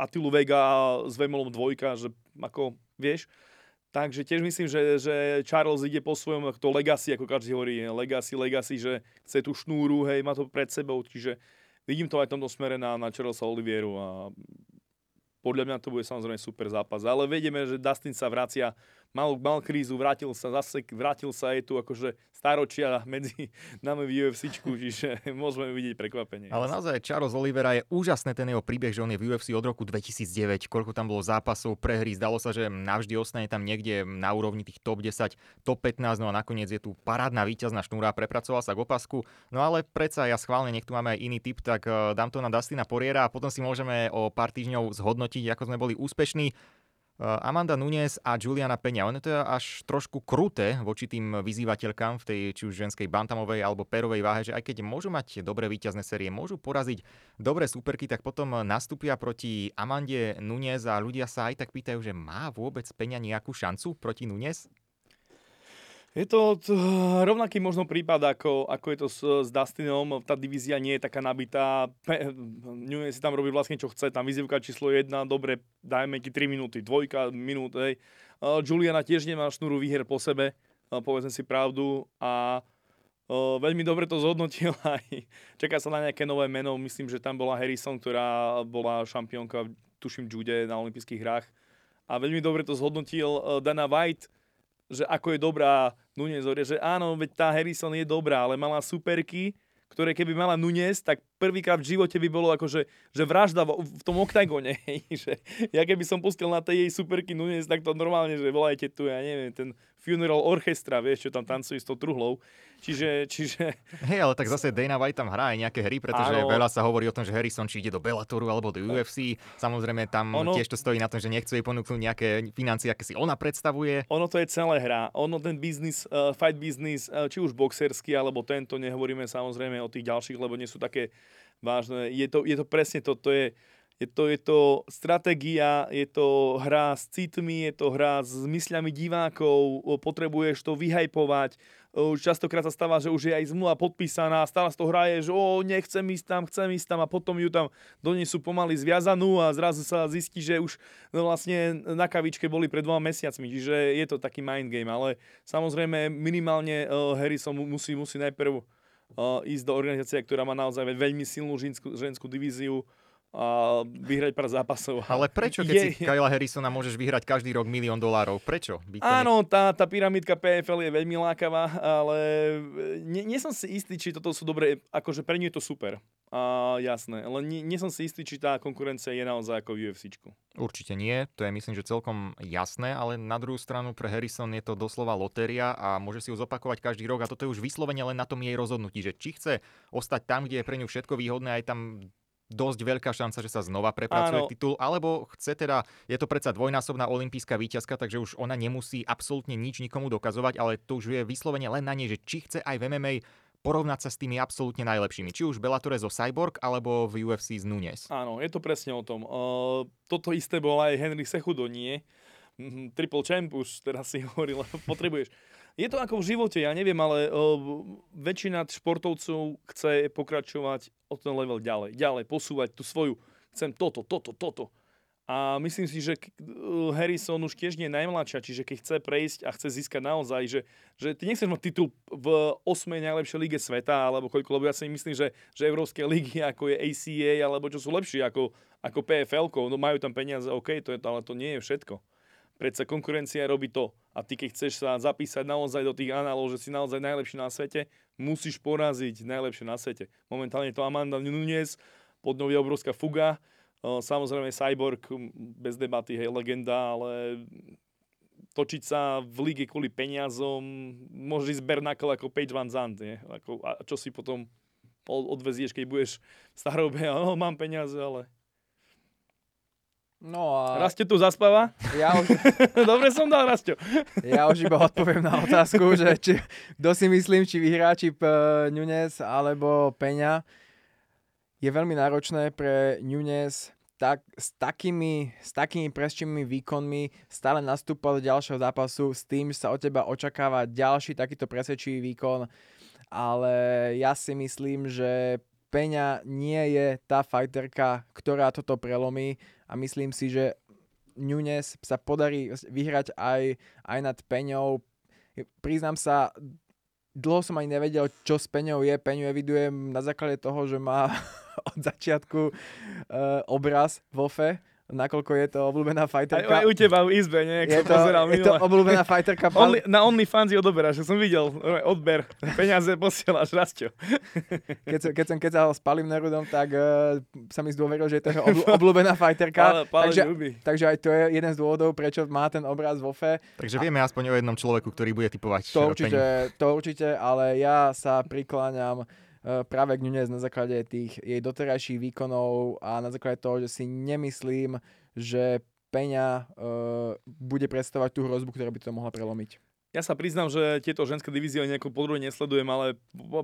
Atilu Vega s Vemolom 2, že ako, vieš. Takže tiež myslím, že Charles ide po svojom, to legacy, ako každý hovorí, legacy, že chce tú šnúru, hej, má to pred sebou, čiže vidím to aj v tomto smere na Charlesa Olivieru a podľa mňa to bude samozrejme super zápas. Ale vedeme, že Dustin sa vracia, mal krízu, vrátil sa, je tu akože staročia medzi nami v UFCčku, čiže môžeme vidieť prekvapenie. Ale naozaj Charles Oliveira je úžasný ten jeho príbeh, že on je v UFC od roku 2009, koľko tam bolo zápasov, prehry, zdalo sa, že navždy ostane tam niekde na úrovni tých top 10, top 15, no a nakoniec je tu parádna víťazná šnúra, prepracoval sa k opasku, no ale predsa ja schválne, nech tu máme aj iný tip, tak dám to na Dustina Poiriera a potom si môžeme o pár týždňov zhodnotiť, ako sme boli úspešní. Amanda Nunes a Juliana Peňa. Ono to je až trošku kruté voči tým vyzývateľkám v tej či už ženskej bantamovej alebo perovej váhe, že aj keď môžu mať dobré víťazné série, môžu poraziť dobré súperky, tak potom nastúpia proti Amande Nunes a ľudia sa aj tak pýtajú, že má vôbec Peňa nejakú šancu proti Nunes? Je to rovnaký možno prípad, ako je to s Dustinom. Tá divízia nie je taká nabitá. Nunes si tam robí vlastne, čo chce. Tam vyzývka číslo 1, dobre, dajme ti 3 minúty, 2 minút. Juliana tiež nemá šnúru výher po sebe, povedzme si pravdu. A veľmi dobre to zhodnotil aj. Čaká sa na nejaké nové meno. Myslím, že tam bola Harrison, ktorá bola šampiónka, tuším, jude na olympijských hrách. A veľmi dobre to zhodnotil Dana White, že ako je dobrá Núñez. Že áno, veď tá Harrison je dobrá, ale mala superky, ktoré keby mala Núñez, tak prvýkrát v živote by bolo akože že vražda v tom oktagone. Že ja keby som pustil na tej jej superky Núñez, tak to normálne, že volajte tu, ja neviem, ten funeral orchestra, vieš, čo tam tancujú s tou truhlou. Čiže... Hej, ale tak zase Dana White tam hrá aj nejaké hry, pretože áno, veľa sa hovorí o tom, že Harrison či ide do Bellatoru alebo do UFC. Samozrejme tam tiež to stojí na tom, že nechcú jej ponúknuť nejaké financie, aké si ona predstavuje. Ono to je celé hra. Ono ten biznis, fight business, či už boxerský alebo tento, nehovoríme samozrejme o tých ďalších, lebo nie sú také vážne. Je to presne to, je to stratégia, je to hra s citmi, je to hra s mysľami divákov, potrebuješ to vyhajpovať. Častokrát sa stáva, že už je aj zmluva podpísaná, stále z toho hraje, že nechcem ísť tam, chcem ísť tam a potom ju tam donesú pomaly zviazanú a zrazu sa zistí, že už vlastne na kavičke boli pred 2 mesiacmi, čiže je to taký mind game, ale samozrejme minimálne Harrison musí najprv ísť do organizácie, ktorá má naozaj veľmi silnú ženskú divíziu a vyhrať pár zápasov. Ale prečo, keď si Kyla Harrisona môžeš vyhrať každý rok $1 milión? Prečo? Áno, tá pyramidka PFL je veľmi lákavá, ale nie som si istý, či toto sú dobré, akože pre ňu je to super. Jasné, ale nie som si istý, či tá konkurencia je naozaj ako v UFCčku. Určite nie, to je myslím, že celkom jasné, ale na druhú stranu pre Harrison je to doslova lotéria a môže si ju zopakovať každý rok a toto je už vyslovene len na tom jej rozhodnutí, že či chce ostať tam, kde je pre ňu všetko výhodné, aj tam dosť veľká šanca, že sa znova prepracuje titul, alebo chce teda, je to predsa dvojnásobná olympijská víťazka, takže už ona nemusí absolútne nič nikomu dokazovať, ale to už je vyslovene len na nej, že či chce aj v MMA porovnať sa s tými absolútne najlepšími. Či už Bellatore zo Cyborg, alebo v UFC z Núñez. Áno, je to presne o tom. Toto isté bol aj Henry Cejudo, nie? Triple champ už teraz si hovoril, potrebuješ. Je to ako v živote, ja neviem, ale väčšina športovcov chce pokračovať o ten level ďalej, posúvať tú svoju, chcem toto. A myslím si, že Harrison už tiež nie je najmladšia, čiže keď chce prejsť a chce získať naozaj, že ty nechceš mať titul v 8. najlepšej lige sveta, alebo koľko, lebo ja si myslím, že európske ligy, ako je ACA, alebo čo sú lepšie ako PFL-ko, no majú tam peniaze, OK, ale to nie je všetko. Predsa konkurencia robí to. A ty, keď chceš sa zapísať naozaj do tých análov, že si naozaj najlepší na svete, musíš poraziť najlepšie na svete. Momentálne to Amanda Núñez, pod ňou je obrovská fuga, samozrejme Cyborg, bez debaty, hej, legenda, ale točiť sa v líge kvôli peniazom, môže ísť Bernakl ako Page Van Zandt, nie? A čo si potom odvezieš, keď budeš v starobe, mám peniaze, ale... No a... Rasťo tu zaspáva? Dobre som dal, Rasťo. Ja už iba odpoviem na otázku, že kto si myslím, či vyhrá čip Núñez alebo Peňa. Je veľmi náročné pre Núñez s takými presčími výkonmi stále nastúpať do ďalšieho zápasu s tým, že sa od teba očakáva ďalší takýto presvedčivý výkon. Ale ja si myslím, že Peňa nie je tá fighterka, ktorá toto prelomí a myslím si, že Núñez sa podarí vyhrať aj nad Peňou. Priznám sa, dlho som ani nevedel, čo s Peňou je. Peňu evidujem na základe toho, že má od začiatku obraz vo FE, nakoľko je to obľúbená fighterka. Aj u teba v izbe, nie? Je to obľúbená fighterka. Na OnlyFans ju odoberáš, že som videl odber. Peniaze posielaš, Rasťo. Keď som kecal s Palim Nerudom, tak sa mi zdôveril, že je to obľúbená fighterka. Takže aj to je jeden z dôvodov, prečo má ten obraz vo FE. Takže vieme aspoň o jednom človeku, ktorý bude typovať. To určite, ale ja sa prikláňam práve k Núñez na základe tých jej doterajších výkonov a na základe toho, že si nemyslím, že Peňa bude predstavovať tú hrozbu, ktorá by to mohla prelomiť. Ja sa priznám, že tieto ženské divízie nejako podruhé nesledujem, ale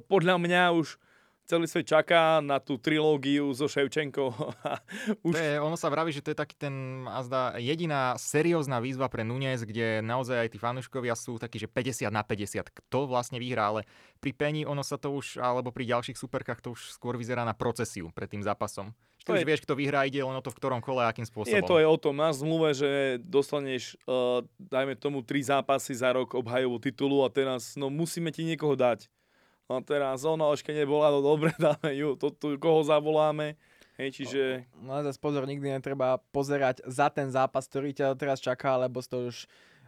podľa mňa už celý svet čaká na tú trilógiu so Ševčenkou. Už... Ono sa vraví, že to je taký ten jediná seriózna výzva pre Núñez, kde naozaj aj tí fanúškovia sú takí, že 50-50. Kto vlastne vyhrá, ale pri Peni ono sa to už, alebo pri ďalších superkách to už skôr vyzerá na procesiu pred tým zápasom. Ty už vieš, kto vyhrá, ide len o to, v ktorom kole a akým spôsobom. Je to aj o tom. Máš zmluve, že dostaneš, dajme tomu, 3 zápasy za rok obhajovú titulu a teraz musíme ti niekoho dať. No teraz ona ešte nebola, no dobre, dáme ju, koho zavoláme. Hej, čiže... No zase pozor, nikdy netreba pozerať za ten zápas, ktorý ťa teraz čaká, lebo to už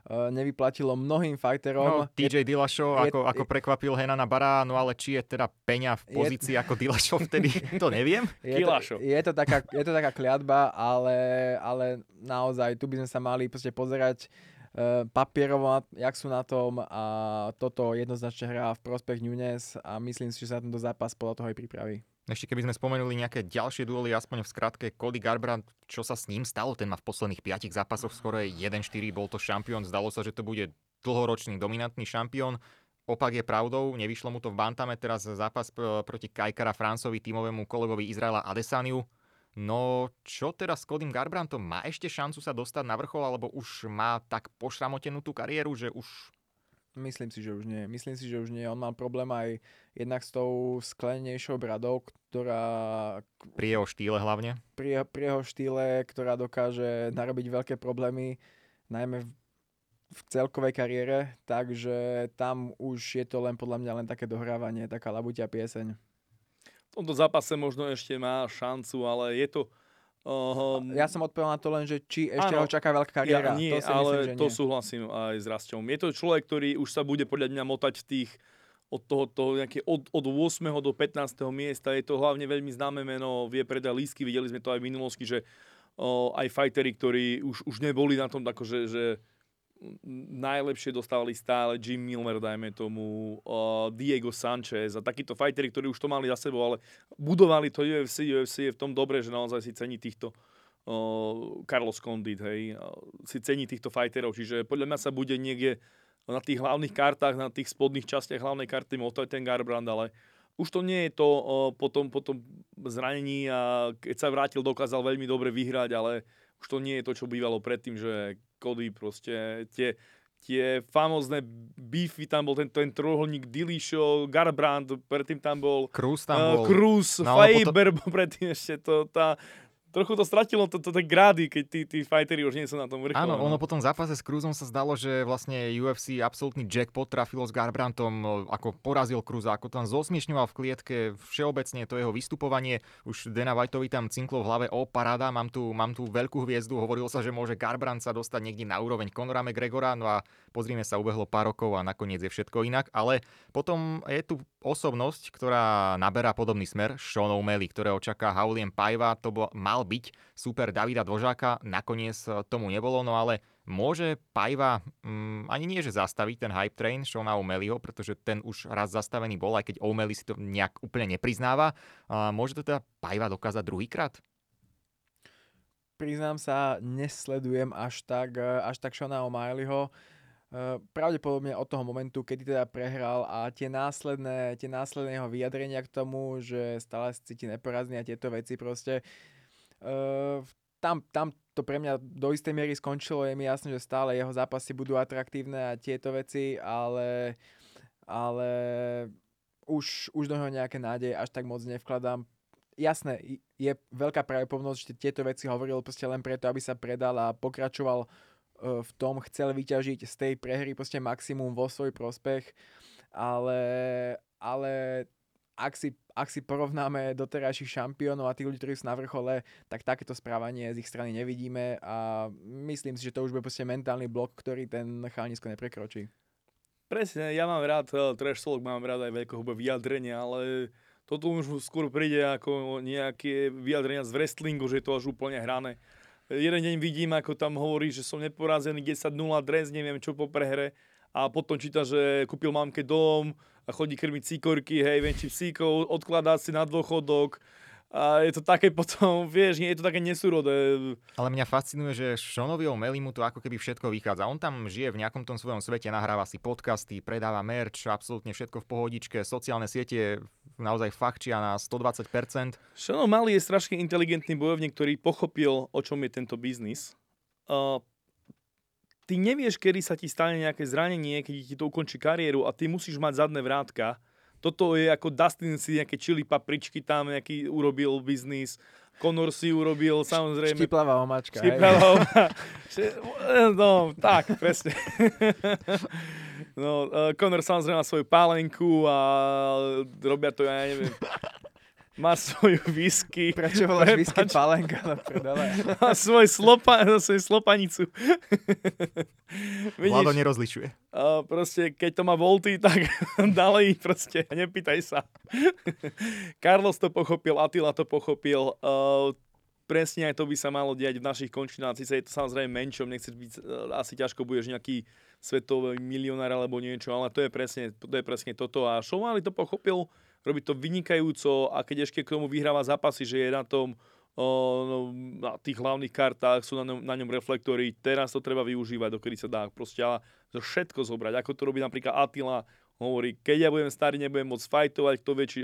nevyplatilo mnohým fighterom. No, TJ Dillashaw ako prekvapil Henana Bara, no ale či je teda Peňa v pozícii ako Dillashaw vtedy, to neviem. Je to taká kliatba, ale naozaj tu by sme sa mali proste pozerať papierovo, jak sú na tom, a toto jednoznačne hrá v prospech Nunes a myslím si, že sa tento zápas podľa toho aj pripraví. Ešte keby sme spomenuli nejaké ďalšie duely, aspoň v skratke, Cody Garbrandt, čo sa s ním stalo? Ten má v posledných 5 zápasoch skoro 1-4, bol to šampión, zdalo sa, že to bude dlhoročný dominantný šampión. Opak je pravdou, nevyšlo mu to v bantame, teraz zápas proti Kajkara Francovi, tímovému kolegovi Izraela Adesaniu. No, čo teraz s Codym Garbrandtom? Má ešte šancu sa dostať na vrchol, alebo už má tak pošramotenú tú kariéru, že už... Myslím si, že už nie. On mal problém aj jednak s tou sklenejšou bradou, ktorá... Pri jeho štýle hlavne? Pri jeho štýle, ktorá dokáže narobiť veľké problémy, najmä v celkovej kariére, takže tam už je to len podľa mňa len také dohrávanie, taká labutia pieseň. V tomto zápase možno ešte má šancu, ale je to... Ja som odpovedal na to len, že či ešte ho čaká veľká kariéra. Nie, to si ale myslím, že to nie. Súhlasím aj s Rasťom. Je to človek, ktorý už sa bude podľa mňa motať od 8. do 15. miesta. Je to hlavne veľmi známe meno, vie predať lístky, videli sme to aj v minulosti, že aj fighteri, ktorí už neboli na tom, akože, že najlepšie dostávali stále Jim Miller, dajme tomu, Diego Sanchez a takíto fighteri, ktorí už to mali za sebou, ale budovali to UFC je v tom dobre, že naozaj si cení týchto Carlos Condit, hej, si cení týchto fighterov, čiže podľa mňa sa bude niekde na tých hlavných kartách, na tých spodných častiach hlavnej karty motať ten Garbrandt, ale už to nie je to potom zranení, a keď sa vrátil, dokázal veľmi dobre vyhrať, ale už to nie je to, čo bývalo predtým, že Cody proste, tie famózne beefy, tam bol ten trojuholník Dillashaw, Garbrandt, predtým tam bol... Cruz, no, Faber, predtým ešte to... Trochu to stratilo tie grády, keď tí fighteri už nie sú na tom vrchu. Áno, ono potom v zápase s Cruzom sa zdalo, že vlastne UFC absolútny jackpot trafilo s Garbrandtom, ako porazil Cruza, ako tam zosmiešňoval v klietke všeobecne to jeho vystupovanie. Už Dana Whiteovi tam cinklo v hlave, paráda, mám tu veľkú hviezdu. Hovorilo sa, že môže Garbrandt sa dostať niekde na úroveň Conora McGregora, no a pozrime sa, ubehlo pár rokov a nakoniec je všetko inak. Ale potom je tu osobnosť, ktorá naberá podobný smer, Sean O'Malley, ktorého čaká Hauliem Paiva, to bol byť super Davida Dvožáka, nakoniec tomu nebolo, no ale môže Paiva ani nie, že zastaviť ten hype train Seana O'Malleyho, pretože ten už raz zastavený bol, aj keď O'Malley si to nejak úplne nepriznáva. Môže to teda Paiva dokázať druhýkrát? Priznám sa, nesledujem až tak Seana O'Malleyho. Pravdepodobne od toho momentu, kedy teda prehral, a tie následné jeho vyjadrenia k tomu, že stále si cíti neporazný a tieto veci proste... Tam to pre mňa do istej miery skončilo, je mi jasné, že stále jeho zápasy budú atraktívne a tieto veci, ale už do neho nejaké nádeje až tak moc nevkladám. Jasné, je veľká pravdepodobnosť, že tieto veci hovoril proste len preto, aby sa predal a pokračoval v tom, chcel vyťažiť z tej prehry proste maximum vo svoj prospech, ale ak si porovnáme doterajších šampiónov a tých ľudí, ktorí sú na vrchole, tak takéto správanie z ich strany nevidíme a myslím si, že to už bude proste mentálny blok, ktorý ten chalnisko neprekročí. Presne, ja mám rád trash talk, mám rád aj veľkohubé vyjadrenia, ale toto už skôr príde ako nejaké vyjadrenia z wrestlingu, že je to až úplne hrané. Jeden deň vidím, ako tam hovorí, že som neporazený 10-0, dres, neviem čo po prehre, a potom číta, že kúpil mamke dom, a chodí krmiť síkorky, hej, venčí psíkov, odkladá si na dôchodok. A je to také potom, vieš, je to také nesúrodé. Ale mňa fascinuje, že Seanovi O'Malley mu to ako keby všetko vychádza. On tam žije v nejakom tom svojom svete, nahráva si podcasty, predáva merch, absolútne všetko v pohodičke, sociálne siete naozaj fachčia na 120%. Sean O'Malley je strašne inteligentný bojovník, ktorý pochopil, o čom je tento biznis. Ty nevieš, kedy sa ti stane nejaké zranenie, keď ti to ukončí kariéru a ty musíš mať zadné vrátka. Toto je ako Dustin si nejaké chili papričky tam nejaký urobil biznis. Conor si urobil, samozrejme... Štiplavá omáčka. No, tak, presne. No, Conor samozrejme má svoju pálenku a robia to, ja neviem... má svoju whisky. Prečo voláš whisky Palenka? Má svoju slopanicu. Vlado nerozličuje. Proste, keď to má volty, tak dalej proste, nepýtaj sa. Carlos to pochopil, Atila to pochopil. Presne aj to by sa malo diať v našich končinách. Sice je to samozrejme menšom, nechceš byť, asi ťažko budeš nejaký svetový milionár alebo niečo, ale to je presne toto. A Šovali to pochopil, robí to vynikajúco a keď ešte k tomu vyhráva zápasy, že je na tom na tých hlavných kartách, sú na ňom reflektory, teraz to treba využívať, dokedy sa dá proste všetko zobrať. Ako to robí napríklad Atila, hovorí, keď ja budem starý, nebudem môcť fajtovať, kto vie, či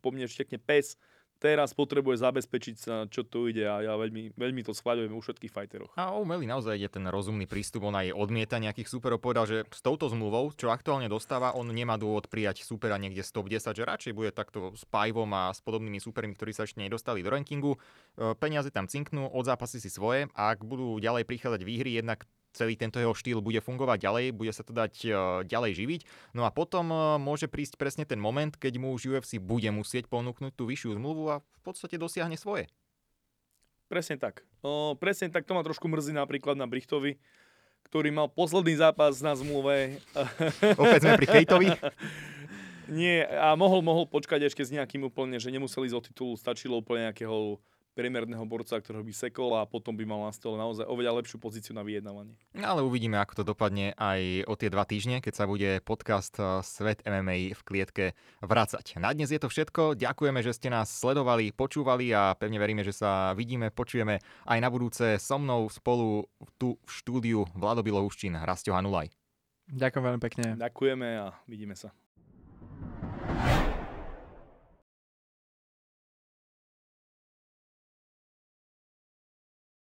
po mne štekne pes, teraz potrebuje zabezpečiť sa, čo tu ide a ja veľmi, veľmi to schvaľujem u všetkých fajterov. A umeli naozaj je ten rozumný prístup, on aj odmieta nejakých súperov, povedal, že s touto zmluvou, čo aktuálne dostáva, on nemá dôvod prijať súpera niekde z top 10, že radšej bude takto s Pajvom a s podobnými súpermi, ktorí sa ešte nedostali do rankingu. Peniaze tam cinknú, odzápasy si svoje a ak budú ďalej prichádzať výhry, jednak celý tento jeho štýl bude fungovať ďalej, bude sa to dať ďalej živiť. No a potom môže prísť presne ten moment, keď mu už UFC bude musieť ponúknuť tú vyššiu zmluvu a v podstate dosiahne svoje. Presne tak. Presne tak, to ma trošku mrzí napríklad na Brichtovi, ktorý mal posledný zápas na zmluve. Opäť sme pri Keitovi. Nie, a mohol počkať ešte s nejakým úplne, že nemuseli ísť o titulu, stačilo úplne nejakého priemerného borca, ktorého by sekol a potom by mal na stole naozaj oveľa lepšiu pozíciu na vyjednávanie. Ale uvidíme, ako to dopadne aj o tie 2 týždne, keď sa bude podcast Svet MMA v klietke vracať. Na dnes je to všetko. Ďakujeme, že ste nás sledovali, počúvali a pevne veríme, že sa vidíme, počujeme aj na budúce so mnou spolu tu v štúdiu Vlado Bilouščin, Rastio Hanulaj. Ďakujem veľmi pekne. Ďakujeme a vidíme sa.